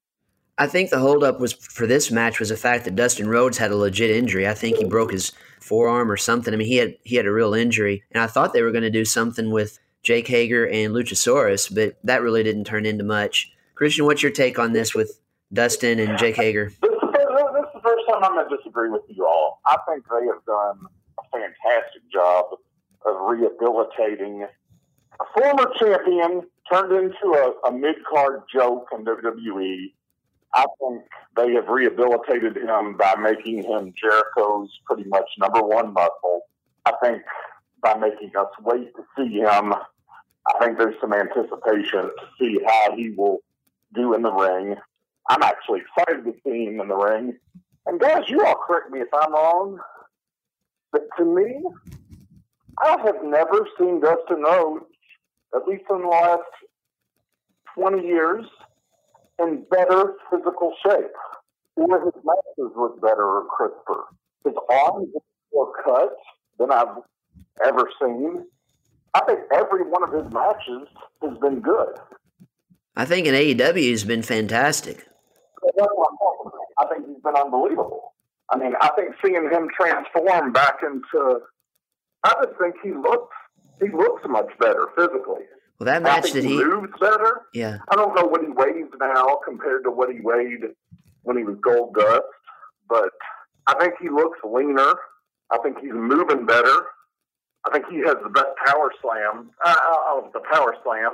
I think the holdup was for this match was the fact that Dustin Rhodes had a legit injury. I think he broke his forearm or something. I mean, he had a real injury, and I thought they were going to do something with Jake Hager and Luchasaurus, but that really didn't turn into much. Christian, what's your take on this with Dustin and Jake Hager? First time I'm going to disagree with you all. I think they have done a fantastic job of rehabilitating a former champion turned into a mid-card joke in WWE. I think they have rehabilitated him by making him Jericho's pretty much number one muscle. I think by making us wait to see him, I think there's some anticipation to see how he will do in the ring. I'm actually excited to see him in the ring. And guys, you all correct me if I'm wrong, but to me, I have never seen Dustin Rhodes, at least in the last 20 years, in better physical shape. Or his matches look better or crisper. His arms were cut than I've ever seen. I think every one of his matches has been good. I think in AEW has been fantastic. That's what I'm talking about. I think he's been unbelievable. I mean, I think seeing him transform back into, I just think he looks much better physically. Well, that match that he moves better. Yeah, I don't know what he weighs now compared to what he weighed when he was Gold Dust, but I think he looks leaner. I think he's moving better. I think he has the best power slam.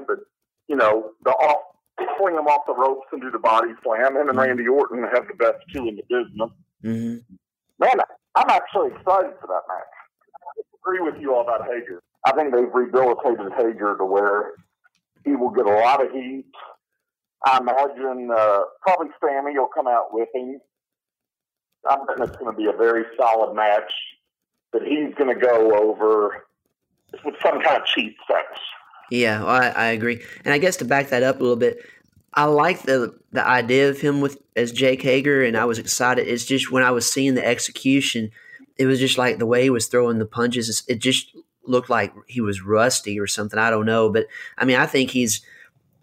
But you know, the off. Fling him off the ropes and do the body slam. Him and Randy Orton have the best two in the business. Mm-hmm. Man, I'm actually excited for that match. I agree with you all about Hager. I think they've rehabilitated Hager to where he will get a lot of heat. I imagine probably Sammy will come out with him. I think it's going to be a very solid match that he's going to go over with some kind of cheap sex. Yeah, I agree. And I guess to back that up a little bit, I like the idea of him with as Jake Hager, and I was excited. It's just when I was seeing the execution, it was just like the way he was throwing the punches, it just looked like he was rusty or something. I don't know. But, I mean, I think he's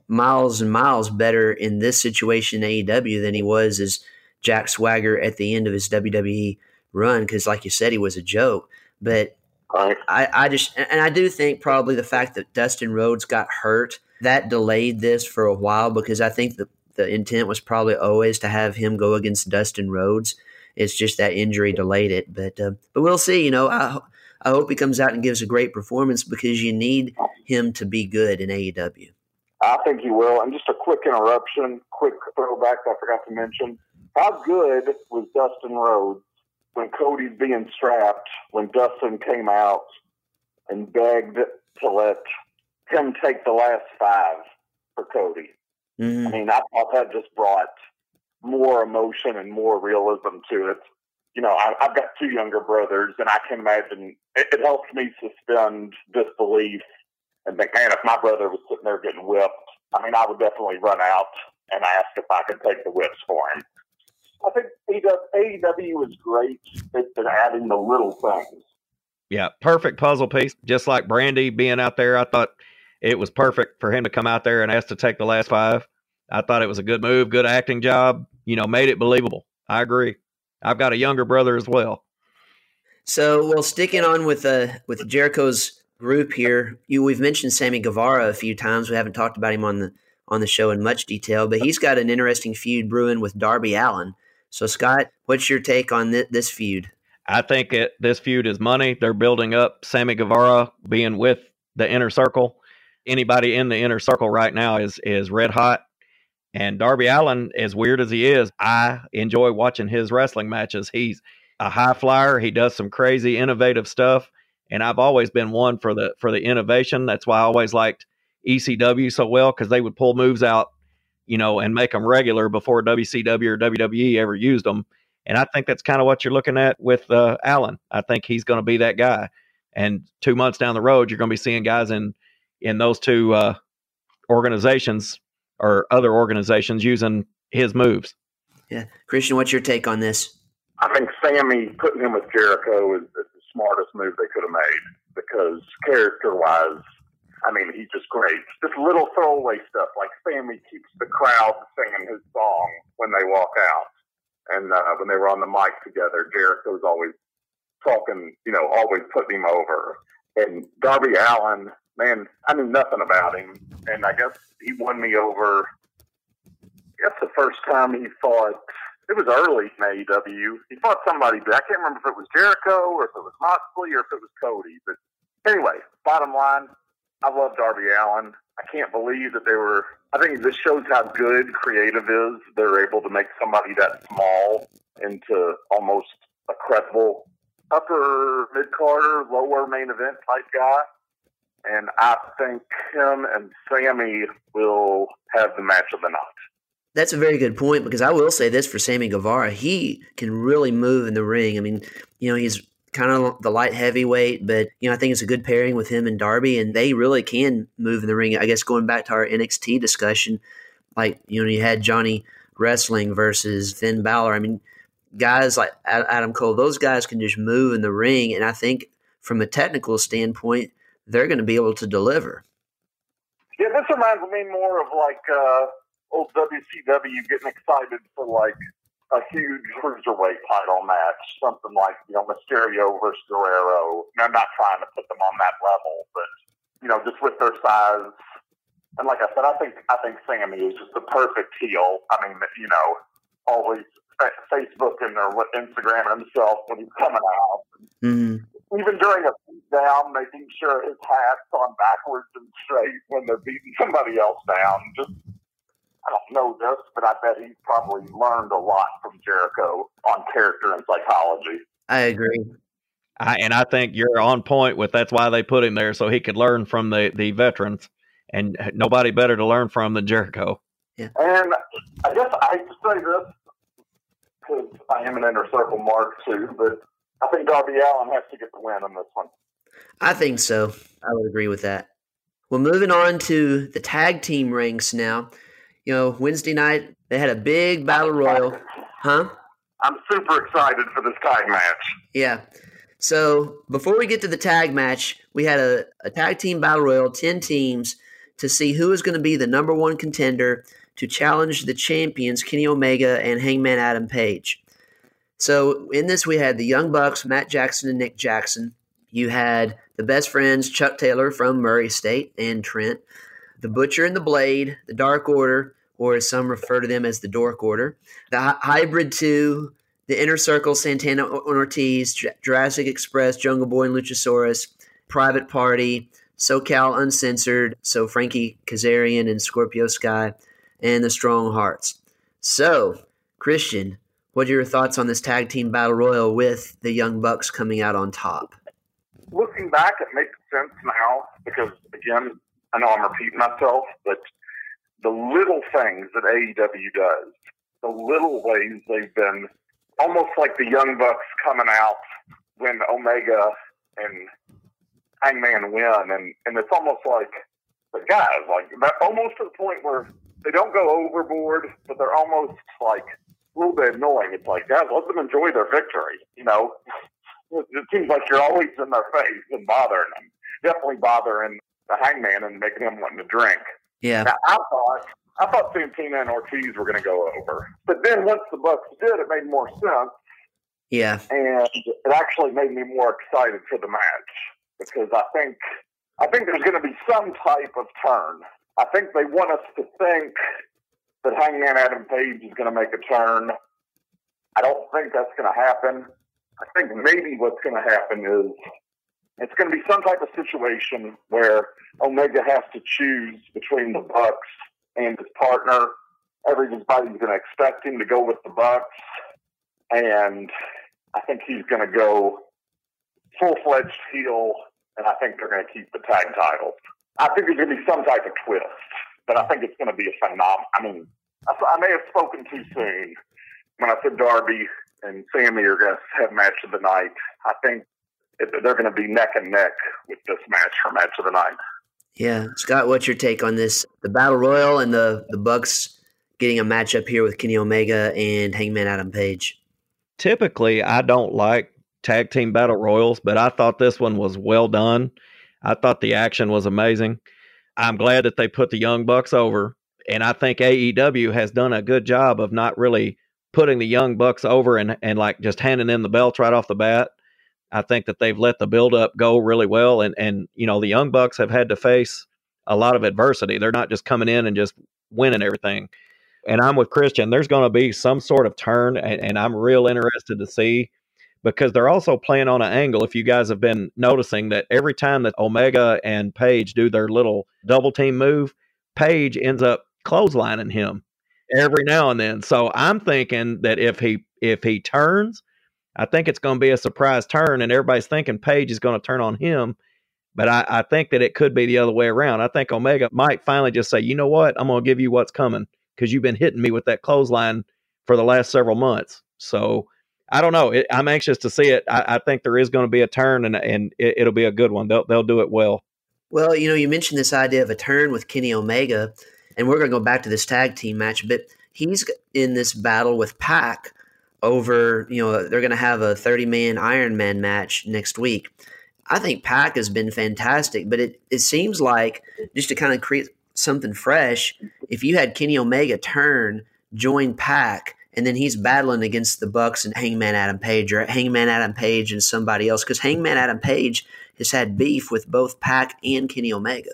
miles and miles better in this situation in AEW than he was as Jack Swagger at the end of his WWE run because, like you said, he was a joke. But – I just, and I do think probably the fact that Dustin Rhodes got hurt, that delayed this for a while because I think the intent was probably always to have him go against Dustin Rhodes. It's just that injury delayed it, but we'll see. You know, I I hope he comes out and gives a great performance because you need him to be good in AEW. I think he will. And just a quick interruption, quick throwback I forgot to mention. How good was Dustin Rhodes when Cody's being strapped, when Dustin came out and begged to let him take the last five for Cody? Mm-hmm. I mean, I thought that just brought more emotion and more realism to it. You know, I've got two younger brothers, and I can imagine it helps me suspend disbelief and think, man, if my brother was sitting there getting whipped, I mean, I would definitely run out and ask if I could take the whips for him. I think AEW is great at adding the little things. Yeah, perfect puzzle piece. Just like Brandy being out there, I thought it was perfect for him to come out there and ask to take the last five. I thought it was a good move, good acting job, you know, made it believable. I agree. I've got a younger brother as well. So, well, sticking on with Jericho's group here, we've mentioned Sammy Guevara a few times. We haven't talked about him on the show in much detail, but he's got an interesting feud brewing with Darby Allin. So, Scott, what's your take on this feud? I think this feud is money. They're building up Sammy Guevara being with the Inner Circle. Anybody in the Inner Circle right now is red hot. And Darby Allin, as weird as he is, I enjoy watching his wrestling matches. He's a high flyer. He does some crazy, innovative stuff. And I've always been one for the innovation. That's why I always liked ECW so well, because they would pull moves out, you know, and make them regular before WCW or WWE ever used them. And I think that's kind of what you're looking at with Allin. I think he's going to be that guy. And 2 months down the road, you're going to be seeing guys in those two organizations or other organizations using his moves. Yeah. Christian, what's your take on this? I think Sammy putting him with Jericho is the smartest move they could have made, because character-wise, I mean, he's just great. Just little throwaway stuff, like Sammy keeps the crowd singing his song when they walk out. And when they were on the mic together, Jericho's always talking, you know, always putting him over. And Darby Allin, man, I knew nothing about him, and I guess he won me over. I guess the first time he fought, it was early in AEW. He fought somebody, but I can't remember if it was Jericho or if it was Moxley or if it was Cody. But anyway, bottom line, I love Darby Allin. I can't believe that I think this shows how good creative is. They're able to make somebody that small into almost a credible upper mid-carder, lower main event type guy. And I think him and Sammy will have the match of the night. That's a very good point, because I will say this for Sammy Guevara. He can really move in the ring. I mean, you know, he's kind of the light heavyweight, but, you know, I think it's a good pairing with him and Darby, and they really can move in the ring. I guess going back to our NXT discussion, like, you know, you had Johnny Wrestling versus Finn Balor. I mean, guys like Adam Cole, those guys can just move in the ring, and I think from a technical standpoint, they're going to be able to deliver. Yeah, this reminds me more of like old WCW getting excited for like a huge cruiserweight title match, something like, you know, Mysterio versus Guerrero. And I'm not trying to put them on that level, but, you know, just with their size. And like I said, I think Sammy is just the perfect heel. I mean, you know, always Facebooking or Instagramming himself when he's coming out. Mm-hmm. Even during a beatdown, making sure his hat's on backwards and straight when they're beating somebody else down. Just, I don't know this, but I bet he's probably learned a lot from Jericho on character and psychology. I agree. I think you're on point with that's why they put him there, so he could learn from the veterans. And nobody better to learn from than Jericho. Yeah. And I guess I hate to say this, because I am an Inner Circle mark too, but I think Darby Allin has to get the win on this one. I think so. I would agree with that. Well, moving on to the tag team rings now. You know, Wednesday night, they had a big battle royal. Huh? I'm super excited for this tag match. Yeah. So before we get to the tag match, we had a tag team battle royal, 10 teams, to see who is going to be the number one contender to challenge the champions, Kenny Omega and Hangman Adam Page. So in this, we had the Young Bucks, Matt Jackson and Nick Jackson. You had the Best Friends, Chuck Taylor from Murray State and Trent, the Butcher and the Blade, the Dark Order, or as some refer to them as the Dork Order, the Hybrid 2, The Inner Circle, Santana and Ortiz, Jurassic Express, Jungle Boy and Luchasaurus, Private Party, SoCal Uncensored, so Frankie Kazarian and Scorpio Sky, and the Strong Hearts. So, Christian, what are your thoughts on this tag team battle royal with the Young Bucks coming out on top? Looking back, it makes sense now because, again, I know I'm repeating myself, but the little things that AEW does, the little ways they've been almost like the Young Bucks coming out when Omega and Hangman win. And it's almost like the guys, like almost to the point where they don't go overboard, but they're almost like a little bit annoying. It's like, guys, let them enjoy their victory. You know, it seems like you're always in their face and bothering them. Definitely bothering the Hangman and making him want to drink. Yeah. Now, I thought Santana and Ortiz were going to go over. But then once the Bucks did, it made more sense. Yeah. And it actually made me more excited for the match because I think there's going to be some type of turn. I think they want us to think that Hangman Adam Page is going to make a turn. I don't think that's going to happen. I think maybe what's going to happen is it's going to be some type of situation where Omega has to choose between the Bucks and his partner. Everybody's going to expect him to go with the Bucks, and I think he's going to go full-fledged heel, and I think they're going to keep the tag titles. I think there's going to be some type of twist, but I think it's going to be a phenomenon. I mean, I may have spoken too soon when I said Darby and Sammy are going to have match of the night. I think they're going to be neck and neck with this match for match of the night. Yeah. Scott, what's your take on this? The Battle Royal and the Bucks getting a matchup here with Kenny Omega and Hangman Adam Page. Typically, I don't like tag team battle royals, but I thought this one was well done. I thought the action was amazing. I'm glad that they put the Young Bucks over, and I think AEW has done a good job of not really putting the Young Bucks over and like just handing them the belts right off the bat. I think that they've let the build-up go really well, and you know, the Young Bucks have had to face a lot of adversity. They're not just coming in and just winning everything. And I'm with Christian. There's going to be some sort of turn, and I'm real interested to see, because they're also playing on an angle. If you guys have been noticing that every time that Omega and Page do their little double team move, Page ends up clotheslining him every now and then. So I'm thinking that if he turns, I think it's going to be a surprise turn, and everybody's thinking Page is going to turn on him. But I think that it could be the other way around. I think Omega might finally just say, you know what, I'm going to give you what's coming because you've been hitting me with that clothesline for the last several months. So I don't know. I'm anxious to see it. I think there is going to be a turn, and it'll be a good one. They'll do it well. Well, you know, you mentioned this idea of a turn with Kenny Omega, and we're going to go back to this tag team match, but he's in this battle with Pac over, you know, they're going to have a 30-man Iron Man match next week. I think Pac has been fantastic, but it seems like, just to kind of create something fresh, if you had Kenny Omega turn, join Pac, and then he's battling against the Bucks and Hangman Adam Page, or Hangman Adam Page and somebody else, because Hangman Adam Page has had beef with both Pac and Kenny Omega.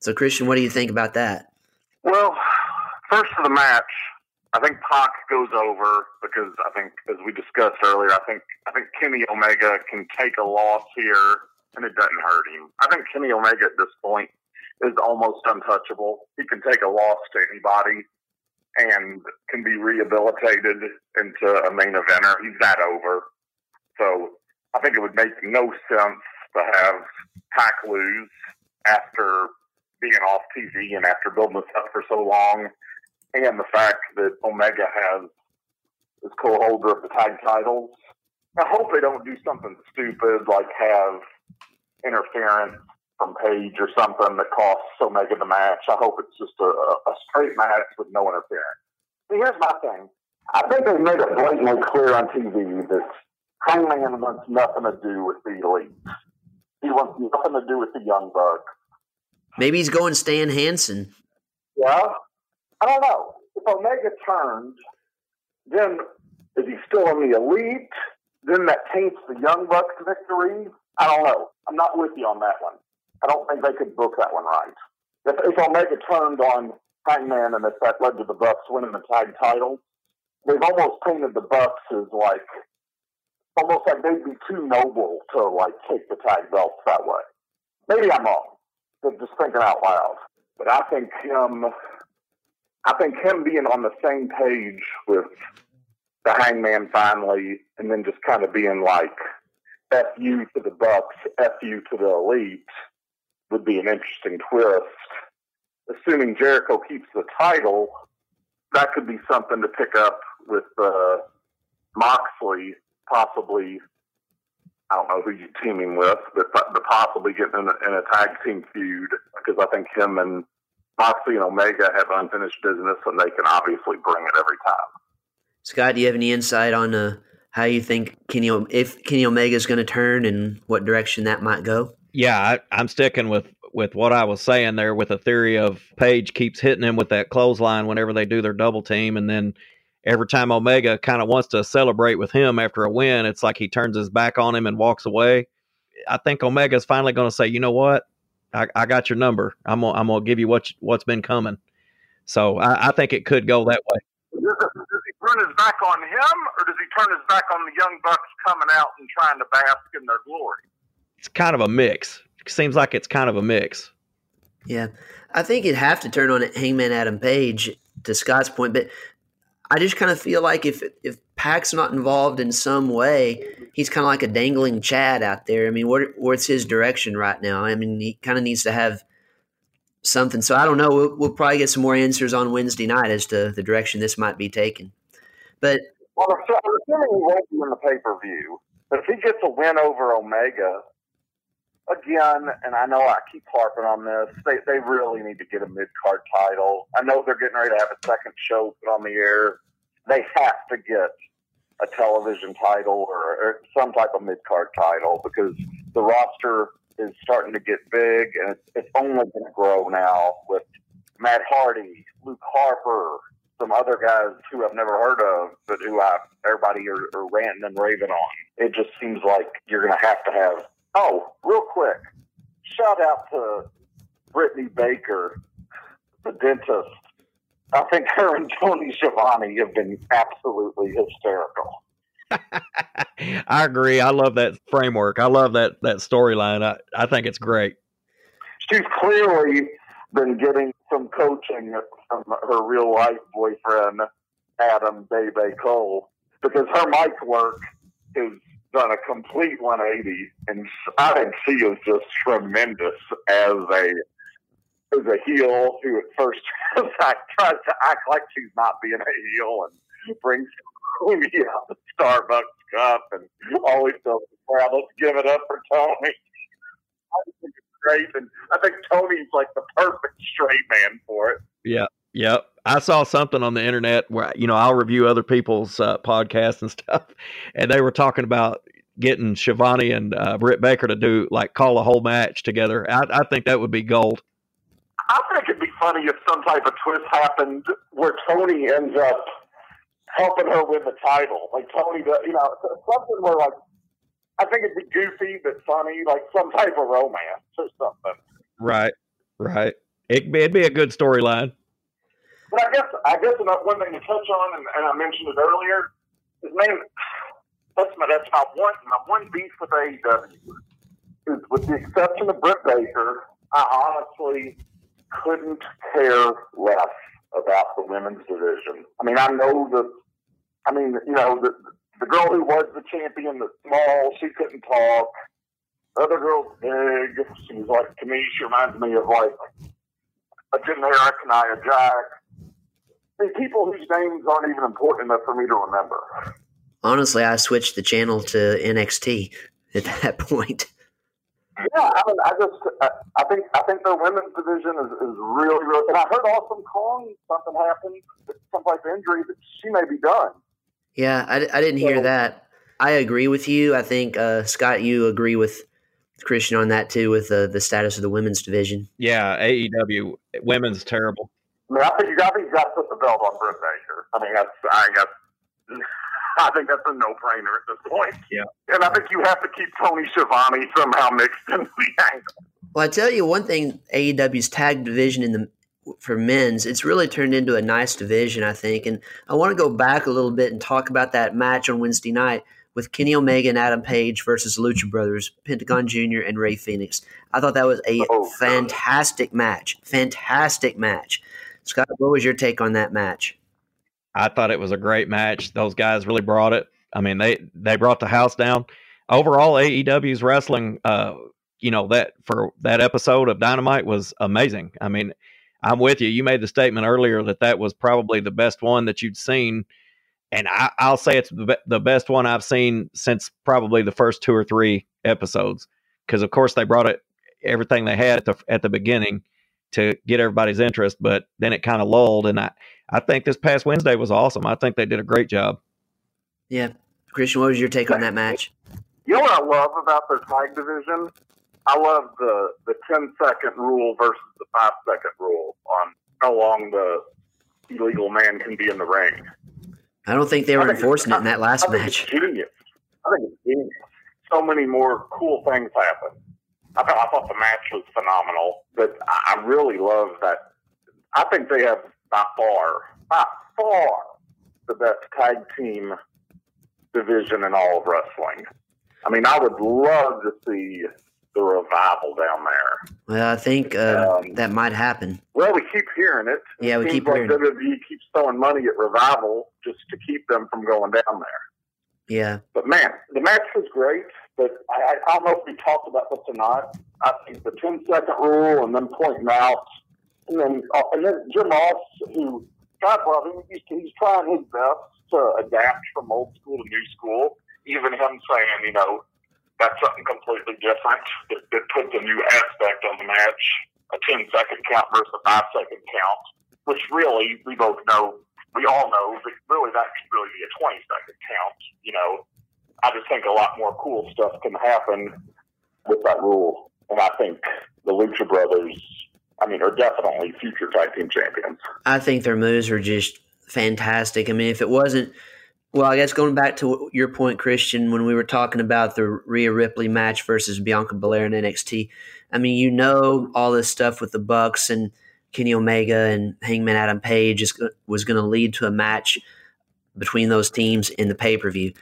So, Christian, what do you think about that? Well, first of the match, I think Pac goes over because I think, as we discussed earlier, I think Kenny Omega can take a loss here, and it doesn't hurt him. I think Kenny Omega at this point is almost untouchable. He can take a loss to anybody and can be rehabilitated into a main eventer. He's that over. So I think it would make no sense to have Pac lose after being off TV and after building this up for so long, and the fact that Omega has is co-holder of the tag titles. I hope they don't do something stupid like have interference from Page or something that costs Omega the match. I hope it's just a straight match with no interference. See, here's my thing. I think they made it blatantly clear on TV that Hangman wants nothing to do with the Elite. He wants nothing to do with the Young Bucks. Maybe he's going Stan Hansen. Yeah? I don't know. If Omega turns, then is he still in the Elite? Then that taints the Young Bucks victory? I don't know. I'm not with you on that one. I don't think they could book that one right. If Omega turned on Hangman and if that led to the Bucks winning the tag title, they've almost painted the Bucks as like, almost like they'd be too noble to like take the tag belts that way. Maybe I'm wrong, but just thinking out loud. But I think him being on the same page with the Hangman finally, and then just kind of being like, F you to the Bucks, F you to the Elite, would be an interesting twist. Assuming Jericho keeps the title, that could be something to pick up with Moxley, possibly, I don't know who you're teaming with, but possibly getting in a tag team feud, because I think him and Moxley and Omega have unfinished business, and they can obviously bring it every time. Scott, do you have any insight on how you think if Kenny Omega is going to turn and what direction that might go? Yeah, I'm sticking with what I was saying there, with a theory of Page keeps hitting him with that clothesline whenever they do their double team, and then every time Omega kind of wants to celebrate with him after a win, it's like he turns his back on him and walks away. I think Omega's finally going to say, you know what? I got your number. I'm gonna give you what's been coming. So I think it could go that way. Does he turn his back on him, or does he turn his back on the Young Bucks coming out and trying to bask in their glory? It's kind of a mix. It seems like it's kind of a mix. Yeah. I think it'd have to turn on Hangman Adam Page, to Scott's point, but I just kind of feel like if Pac's not involved in some way, he's kind of like a dangling Chad out there. I mean, what's his direction right now? I mean, he kind of needs to have something. So I don't know. We'll probably get some more answers on Wednesday night as to the direction this might be taken. But well, I'm assuming he won't be in the pay-per-view. But if he gets a win over Omega, again, and I know I keep harping on this, they really need to get a mid-card title. I know they're getting ready to have a second show put on the air. They have to get a television title or some type of mid-card title, because the roster is starting to get big, and it's only going to grow now with Matt Hardy, Luke Harper, some other guys who I've never heard of, but who everybody are ranting and raving on. It just seems like you're going to have – oh, real quick, shout out to Brittany Baker, the dentist. I think her and Tony Schiavone have been absolutely hysterical. I agree. I love that framework. I love that storyline. I think it's great. She's clearly been getting some coaching from her real-life boyfriend, Adam Bebe Cole, because her mic work has done a complete 180, and I think she is just tremendous as a heel who at first tries to act like she's not being a heel and brings the Starbucks cup and always tells the crowd, let's give it up for Tony. I think it's great, and I think Tony's like the perfect straight man for it. Yeah, yep. I saw something on the internet where, you know, I'll review other people's podcasts and stuff, and they were talking about getting Shivani and Britt Baker to do, like, call a whole match together. I think that would be gold. I think it'd be funny if some type of twist happened where Tony ends up helping her win the title. Like Tony does, you know, something where, like, I think it'd be goofy but funny, like some type of romance or something. Right. It'd be a good storyline. But I guess another one thing to touch on, and I mentioned it earlier, is, man, that's my one beef with AEW. Is, with the exception of Britt Baker, I honestly couldn't care less about the women's division. I mean, the girl who was the champion that's small, she couldn't talk. The other girl's big. She's like, to me, she reminds me of like a generic Nia Jax. I mean, people whose names aren't even important enough for me to remember. Honestly, I switched the channel to NXT at that point. Yeah, I mean, I think their women's division is really, really. And I heard Awesome Kong, something happened, some type of injury that she may be done. Yeah, I didn't hear that. I agree with you. I think Scott, you agree with Christian on that too, with the status of the women's division. Yeah, AEW women's terrible. I mean, I think you got to put the belt on Britt Baker. I mean, I think that's a no-brainer at this point. Yeah. And I think you have to keep Tony Schiavone somehow mixed in the angle. Well, I tell you one thing, AEW's tag division in the for men's, it's really turned into a nice division, I think. And I want to go back a little bit and talk about that match on Wednesday night with Kenny Omega and Adam Page versus Lucha Brothers, Pentagon Jr. and Rey Fenix. I thought that was a fantastic match. Fantastic match. Scott, what was your take on that match? I thought it was a great match. Those guys really brought it. I mean, they brought the house down. Overall, AEW's wrestling, that for that episode of Dynamite was amazing. I mean, I'm with you. You made the statement earlier that was probably the best one that you'd seen. And I'll say it's the best one I've seen since probably the first two or three episodes, because of course they brought it everything they had at the beginning to get everybody's interest, but then it kind of lulled. And I think this past Wednesday was awesome. I think they did a great job. Yeah, Christian, what was your take on that match? You know what I love about this tag division? I love the 10-second rule versus the 5-second rule on how long the illegal man can be in the ring. I don't think they were enforcing it in that last match. It's genius. I think it's genius. So many more cool things happen. I thought the match was phenomenal, but I really love that. I think they have by far the best tag team division in all of wrestling. I mean, I would love to see the revival down there. Well, I think that might happen. Well, we keep hearing it. Yeah, we keep hearing it. WWE keeps throwing money at Revival just to keep them from going down there. Yeah. But, man, the match was great, but I don't know if we talked about this or not. I think the 10-second rule and then pointing out, and then Jim Ross, who, God love him, he's trying his best to adapt from old school to new school. Even him saying, that's something completely different. It puts a new aspect on the match, a 10-second count versus a 5-second count, which really we all know, but really that could really be a 20-second count. I just think a lot more cool stuff can happen with that rule. And I think the Lucha Brothers, are definitely future tag team champions. I think their moves are just fantastic. If it wasn't, well, I guess going back to your point, Christian, when we were talking about the Rhea Ripley match versus Bianca Belair in NXT, all this stuff with the Bucks and Kenny Omega and Hangman Adam Page was going to lead to a match between those teams in the pay-per-view.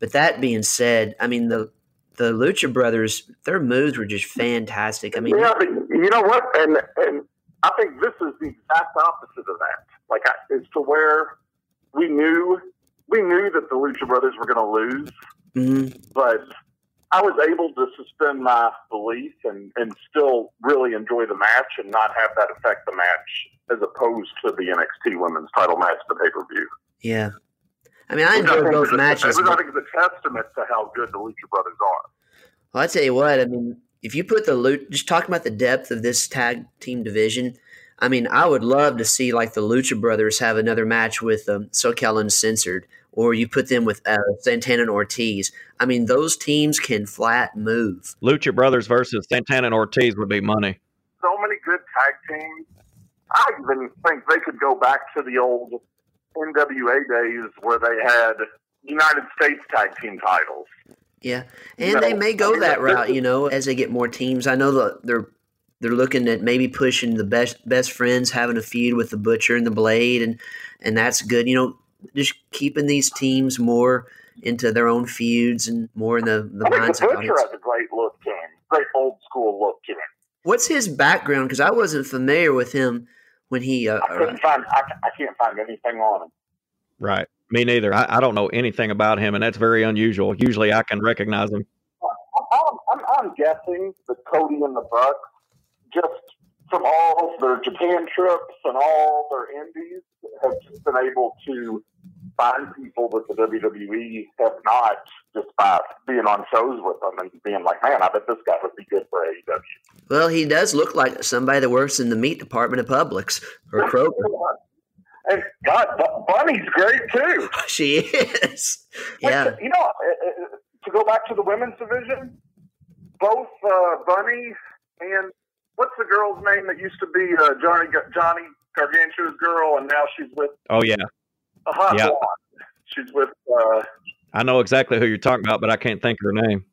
But that being said, the Lucha Brothers, their moves were just fantastic. Yeah, but you know what? And I think this is the exact opposite of that. It's to where we knew that the Lucha Brothers were going to lose, but I was able to suspend my belief and still really enjoy the match and not have that affect the match, as opposed to the NXT Women's Title match, the pay per view. Yeah, I enjoyed both matches. I think it's a testament to how good the Lucha Brothers are. Well, I tell you what, if you put just talking about the depth of this tag team division. I would love to see the Lucha Brothers have another match with SoCal Uncensored, or you put them with Santana and Ortiz. Those teams can flat move. Lucha Brothers versus Santana and Ortiz would be money. So many good tag teams. I even think they could go back to the old NWA days where they had United States tag team titles. Yeah, and they may go that route, as they get more teams. I know they're looking at maybe pushing the best friends, having a feud with the Butcher and the Blade, and that's good. Just keeping these teams more into their own feuds and more in the minds of the audience. The Butcher has a great look to him, great old school look to him. What's his background? Because I wasn't familiar with him when he. I can't find anything on him. Right, me neither. I don't know anything about him, and that's very unusual. Usually, I can recognize him. I'm guessing the Cody and the Bucks, just from all their Japan trips and all their indies, have just been able to find people that the WWE have not, just by being on shows with them and being like, man, I bet this guy would be good for AEW. Well, he does look like somebody that works in the meat department at Publix or Kroger. And God, Bunny's great too. She is. Yeah. Like, to go back to the women's division, both Bunny and what's the girl's name that used to be Johnny Gargantua's girl, and now she's with? Oh yeah, a hot blonde. She's with. I know exactly who you're talking about, but I can't think of her name.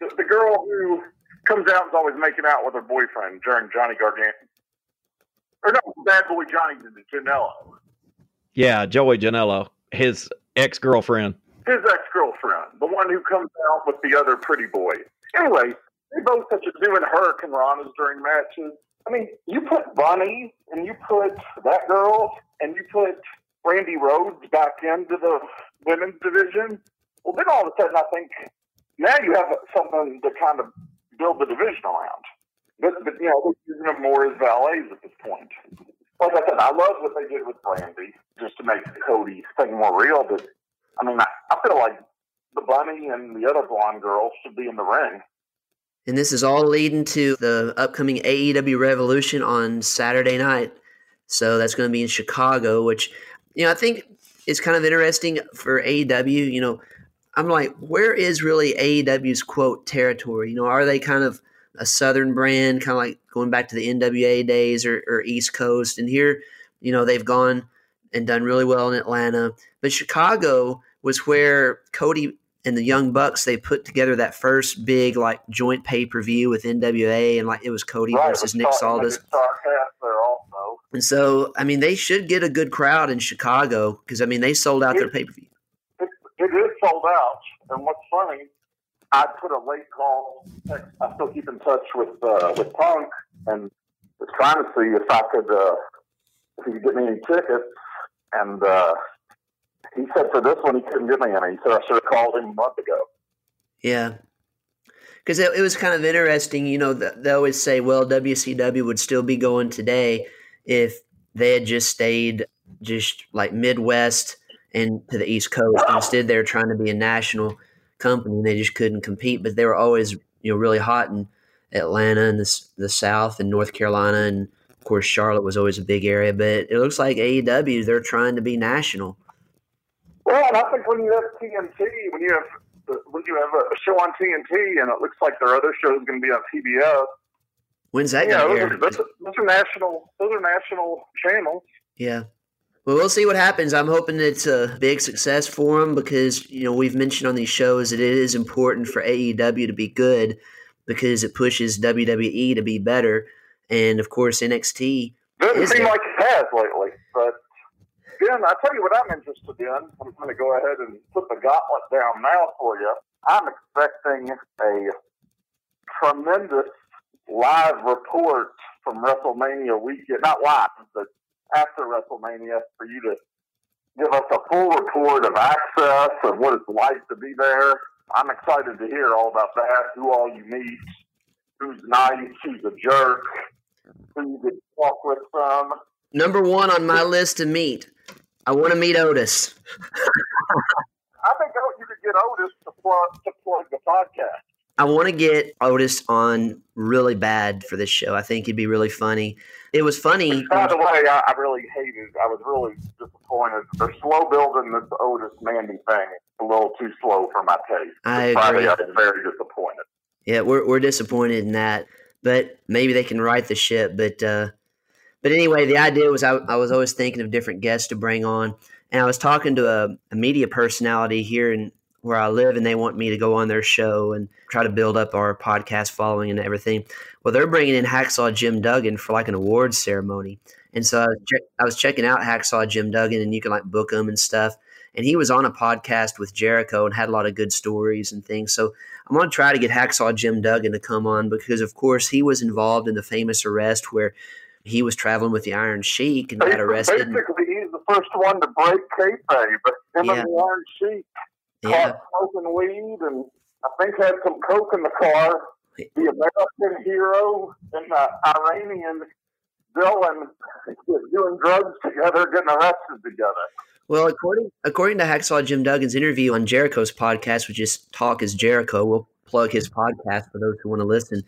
The girl who comes out and is always making out with her boyfriend during Johnny Gargano. Or no, Bad Boy Johnny Janela. Yeah, Joey Janela, his ex-girlfriend. His ex-girlfriend, the one who comes out with the other pretty boy. Anyway, they both such a doing hurricanranas during matches. I mean, you put Bunny and you put that girl and you put Randy Rhodes back into the women's division. Well, then all of a sudden I think now you have something to kind of build the division around. But you know, we're using them more as valets at this point. Like I said, I love what they did with Brandy just to make Cody's thing more real. But I mean, I feel like the Bunny and the other blonde girl should be in the ring. And this is all leading to the upcoming AEW Revolution on Saturday night. So that's going to be in Chicago, which, you know, I think is kind of interesting for AEW. You know, I'm like, where is really AEW's, quote, territory? You know, are they kind of a Southern brand, kind of like going back to the NWA days or East Coast? And here, you know, they've gone and done really well in Atlanta. But Chicago was where Cody and the Young Bucks, they put together that first big, like, joint pay-per-view with NWA, and, like, it was Cody versus Nick Aldis. And so, I mean, they should get a good crowd in Chicago because, I mean, they sold out their pay-per-view. It is sold out. And what's funny, I put a late call. I still keep in touch with Punk and was trying to see if I could if he could get me any tickets. And he said for this one he couldn't get me any. He said I should have called him a month ago. Yeah, because it was kind of interesting. You know, they always say, well, WCW would still be going today if they had just stayed just like Midwest and to the East Coast. Wow. Instead, they're trying to be a national company, and they just couldn't compete. But they were always, you know, really hot in Atlanta and the South and North Carolina, and of course Charlotte was always a big area. But it looks like AEW, they're trying to be national. Well, and I think when you have TNT, when you have a show on TNT, and it looks like their other show is going to be on TBS. When's that going to air? Those are national channels. Yeah. Well, we'll see what happens. I'm hoping it's a big success for them because, you know, we've mentioned on these shows that it is important for AEW to be good because it pushes WWE to be better. And, of course, NXT. Doesn't seem like it has lately. But, Ben, I tell you what I'm interested in. I'm going to go ahead and put the gauntlet down now for you. I'm expecting a tremendous live report from WrestleMania weekend. Not live, but after WrestleMania, for you to give us a full report of access and what it's like to be there. I'm excited to hear all about that, who all you meet, who's nice, who's a jerk, who you could talk with from. Number one on my list to meet. I want to meet Otis. I think you could get Otis to plug the podcast. I want to get Otis on really bad for this show. I think he'd be really funny. It was funny. By the way, I really hated. I was really disappointed. They're slow building this Otis Mandy thing. It's a little too slow for my taste. I agree. I was very disappointed. Yeah, we're disappointed in that. But maybe they can right the ship. But anyway, the idea was I was always thinking of different guests to bring on, and I was talking to a media personality here in where I live, and they want me to go on their show and try to build up our podcast following and everything. Well, they're bringing in Hacksaw Jim Duggan for like an awards ceremony. And so I was checking out Hacksaw Jim Duggan, and you can like book him and stuff. And he was on a podcast with Jericho and had a lot of good stories and things. So I'm going to try to get Hacksaw Jim Duggan to come on because, of course, he was involved in the famous arrest where he was traveling with the Iron Sheik and got arrested. Basically, he's the first one to break kayfabe, but him and the Iron Sheik. Yeah. Caught smoking weed and I think had some coke in the car. The American hero and the Iranian villain doing drugs together, getting arrested together. Well, according to Hacksaw Jim Duggan's interview on Jericho's podcast, which is Talk is Jericho, we'll plug his podcast for those who want to listen.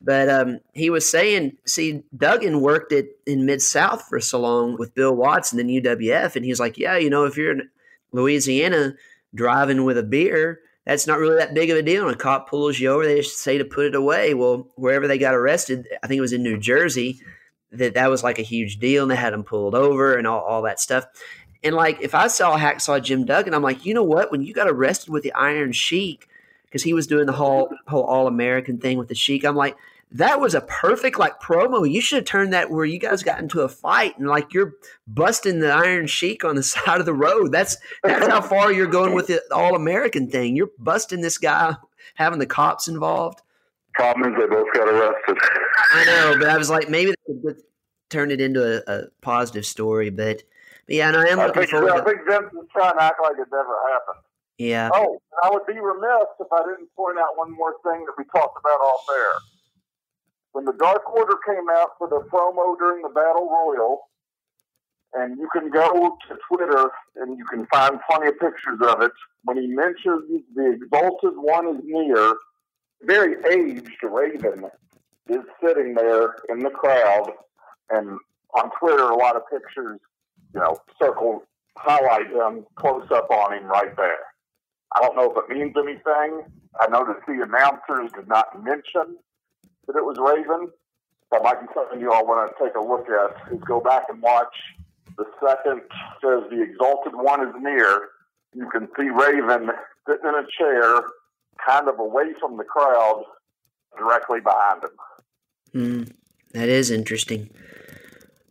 But he was saying, see, Duggan worked in Mid-South for so long with Bill Watts and then UWF, and he was like, yeah, you know, if you're in Louisiana – driving with a beer, that's not really that big of a deal. When a cop pulls you over, they just say to put it away. Well, wherever they got arrested, I think it was in New Jersey, that was like a huge deal, and they had them pulled over and all that stuff. And like, if I saw Hacksaw Jim Duggan, I'm like, you know what? When you got arrested with the Iron Sheik, because he was doing the whole All-American thing with the Sheik, I'm like, that was a perfect like promo. You should have turned that where you guys got into a fight and like you're busting the Iron Sheik on the side of the road. That's how far you're going with the All American thing. You're busting this guy, having the cops involved. Problem is, they both got arrested. I know, but I was like, maybe they could turn it into a positive story. But yeah, no, I am looking forward. I think Vince is trying to act like it never happened. Yeah. Oh, I would be remiss if I didn't point out one more thing that we talked about off air. When the Dark Order came out for the promo during the Battle Royal, and you can go to Twitter and you can find plenty of pictures of it, when he mentions the Exalted One is near, very aged Raven is sitting there in the crowd, and on Twitter a lot of pictures, you know, highlight them, close up on him right there. I don't know if it means anything. I noticed the announcers did not mention that it was Raven. That might be something you all want to take a look at. Is go back and watch the second says the Exalted One is near. You can see Raven sitting in a chair, kind of away from the crowd, directly behind him. That is interesting.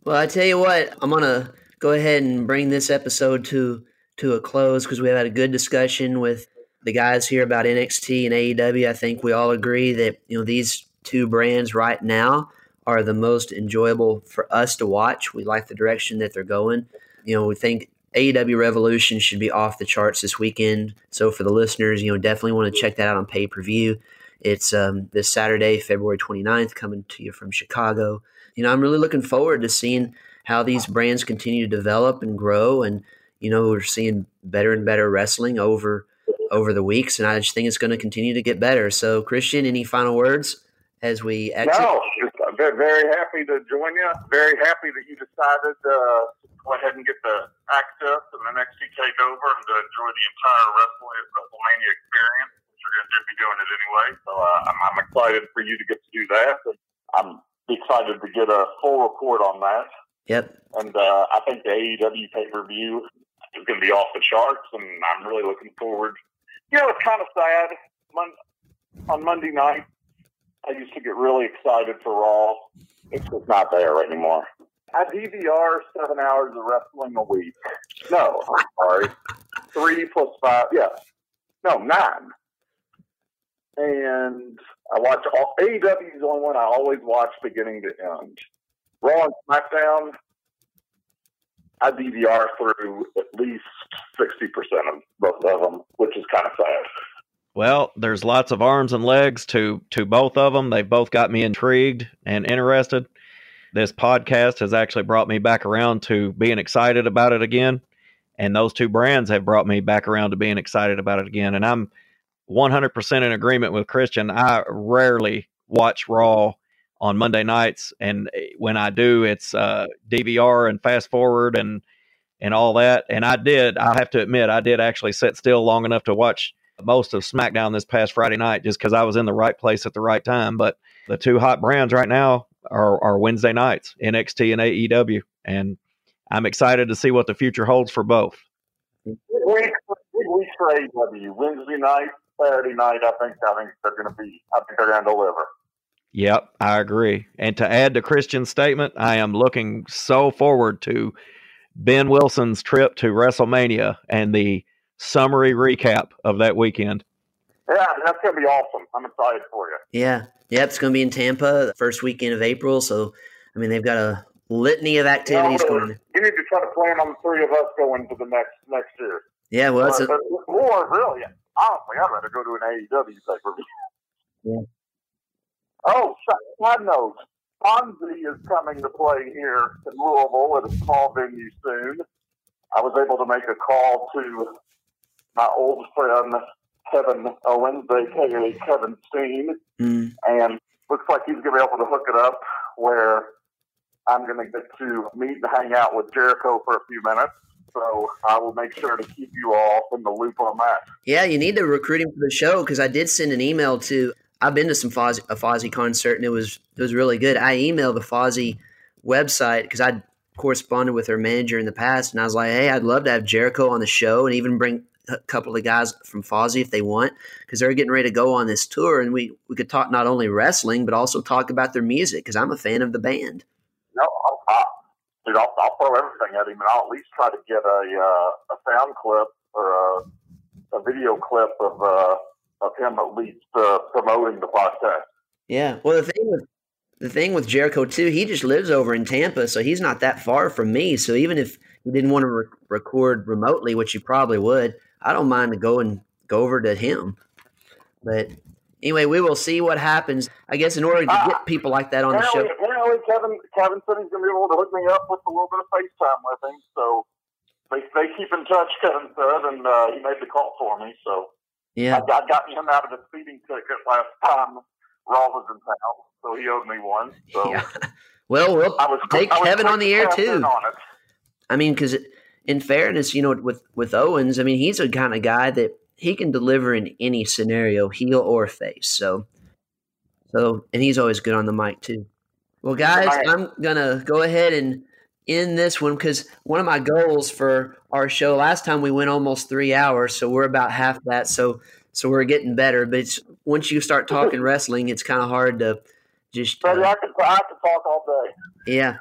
Well, I tell you what, I'm going to go ahead and bring this episode to a close because we have had a good discussion with the guys here about NXT and AEW. I think we all agree that, you know, these two brands right now are the most enjoyable for us to watch. We like the direction that they're going. You know, we think AEW Revolution should be off the charts this weekend. So for the listeners, you know, definitely want to check that out on pay-per-view. It's this Saturday, February 29th, coming to you from Chicago. You know, I'm really looking forward to seeing how these brands continue to develop and grow. And, you know, we're seeing better and better wrestling over the weeks. And I just think it's going to continue to get better. So, Christian, any final words as we exit? No, I'm very happy to join you. Very happy that you decided to go ahead and get the access and the NXT TakeOver and to enjoy the entire WrestleMania experience, which you're going to be doing it anyway. So I'm excited for you to get to do that. And I'm excited to get a full report on that. Yep. And I think the AEW pay-per-view is going to be off the charts, and I'm really looking forward. You know, it's kind of sad. On Monday night, I used to get really excited for Raw. It's just not there anymore. I DVR 7 hours of wrestling a week. No, I'm sorry. 3 plus 5. Yeah. No, 9. And I watch all – AEW is the only one I always watch beginning to end. Raw and SmackDown, I DVR through at least 60% of both of them, which is kind of sad. Well, there's lots of arms and legs to both of them. They both got me intrigued and interested. This podcast has actually brought me back around to being excited about it again. And those two brands have brought me back around to being excited about it again. And I'm 100% in agreement with Christian. I rarely watch Raw on Monday nights, and when I do, it's DVR and fast forward and all that. And I have to admit, I did actually sit still long enough to watch most of SmackDown this past Friday night just because I was in the right place at the right time. But the two hot brands right now are Wednesday nights, NXT and AEW, and I'm excited to see what the future holds for both. Good week for AEW. Wednesday night, Saturday night, I think they're going to be. I think they're going to deliver. Yep, I agree. And to add to Christian's statement, I am looking so forward to Ben Wilson's trip to WrestleMania and the summary recap of that weekend. Yeah, that's going to be awesome. I'm excited for you. Yeah. Yep, it's going to be in Tampa the first weekend of April. So, I mean, they've got a litany of activities going on. You need to try to plan on the three of us going to the next year. Yeah, well, it's more really. Honestly, I'd rather go to an AEW type review. Yeah. Oh, side note, Fonzie is coming to play here in Louisville at a small venue soon. I was able to make a call to my old friend, Kevin Owens, a.k.a. Kevin Steen, and looks like he's going to be able to hook it up where I'm going to get to meet and hang out with Jericho for a few minutes. So I will make sure to keep you all in the loop on that. Yeah, you need to recruit him for the show because I did send an email to – I've been to a Fozzy concert, and it was really good. I emailed the Fozzy website because I'd corresponded with her manager in the past, and I was like, hey, I'd love to have Jericho on the show and even bring a couple of guys from Fozzy if they want, because they're getting ready to go on this tour, and we could talk not only wrestling but also talk about their music, because I'm a fan of the band. No, I'll throw everything at him, and I'll at least try to get a sound clip or a video clip of him at least promoting the podcast. Yeah, well, the thing with Jericho too, he just lives over in Tampa, so he's not that far from me. So even if he didn't want to record remotely, which he probably would, I don't mind to go over to him. But anyway, we will see what happens. I guess in order to get people like that on the show, Kevin said he's going to be able to hook me up with a little bit of FaceTime with him. So they keep in touch, Kevin said, and he made the call for me. So yeah, I got him out of the speeding ticket last time Raw was in town, so he owed me one. So yeah. Well, we'll take Kevin on the air too. I mean, because in fairness, you know, with Owens, I mean, he's a kind of guy that he can deliver in any scenario, heel or face. So and he's always good on the mic too. Well, guys, I'm gonna go ahead and end this one, because one of my goals for our show last time, we went almost 3 hours, so we're about half that. So we're getting better, but once you start talking wrestling, it's kind of hard to just. I can talk all day. Yeah.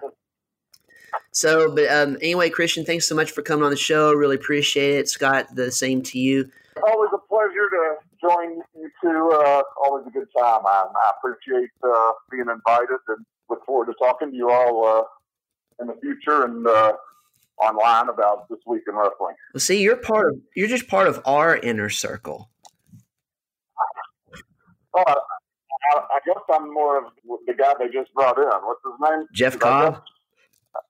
So, but anyway, Christian, thanks so much for coming on the show. Really appreciate it. Scott, the same to you. Always a pleasure to join you two. Always a good time. I appreciate being invited and look forward to talking to you all in the future and online about this week in wrestling. Well, see, you're just part of our inner circle. I guess I'm more of the guy they just brought in. What's his name? Jeff Cobb.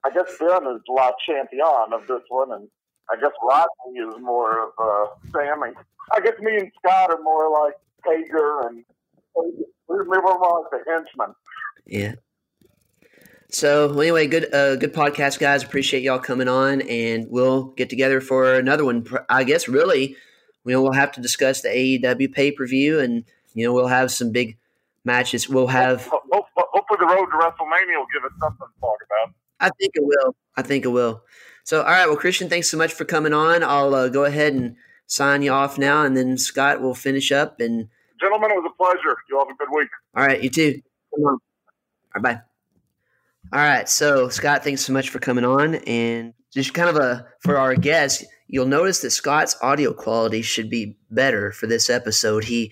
I guess Ben is La Champion of this one, and I guess Rodney is more of Sammy. I guess me and Scott are more like Hager, and we're more like the henchmen. Yeah. So anyway, good podcast, guys. Appreciate y'all coming on, and we'll get together for another one. I guess really, you know, we'll have to discuss the AEW pay-per-view, and you know, we'll have some big matches. We'll have hopefully the road to WrestleMania will give us something to talk about. I think it will. So, all right. Well, Christian, thanks so much for coming on. I'll go ahead and sign you off now, and then Scott will finish up. And gentlemen, it was a pleasure. You all have a good week. All right, you too. All right, bye. All right. So, Scott, thanks so much for coming on, and just kind of for our guests, you'll notice that Scott's audio quality should be better for this episode. He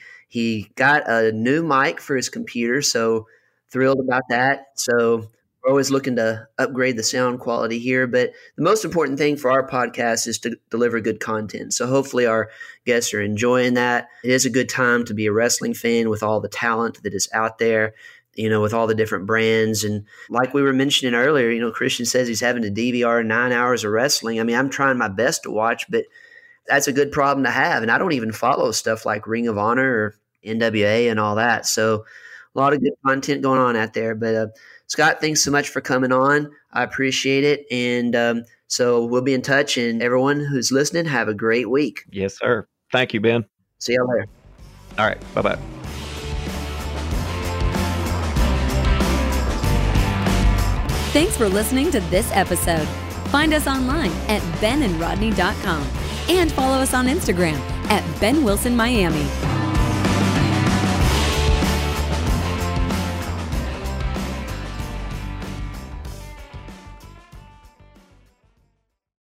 got a new mic for his computer, so thrilled about that. So we're always looking to upgrade the sound quality here. But the most important thing for our podcast is to deliver good content. So hopefully our guests are enjoying that. It is a good time to be a wrestling fan with all the talent that is out there, you know, with all the different brands. And like we were mentioning earlier, you know, Christian says he's having to DVR 9 hours of wrestling. I mean, I'm trying my best to watch, but that's a good problem to have. And I don't even follow stuff like Ring of Honor or NWA and all that. So a lot of good content going on out there. But Scott, thanks so much for coming on. I appreciate it. And so we'll be in touch. And everyone who's listening, have a great week. Yes, sir. Thank you, Ben. See you later. All right. Bye-bye. Thanks for listening to this episode. Find us online at benandrodney.com and follow us on Instagram at Ben Wilson Miami.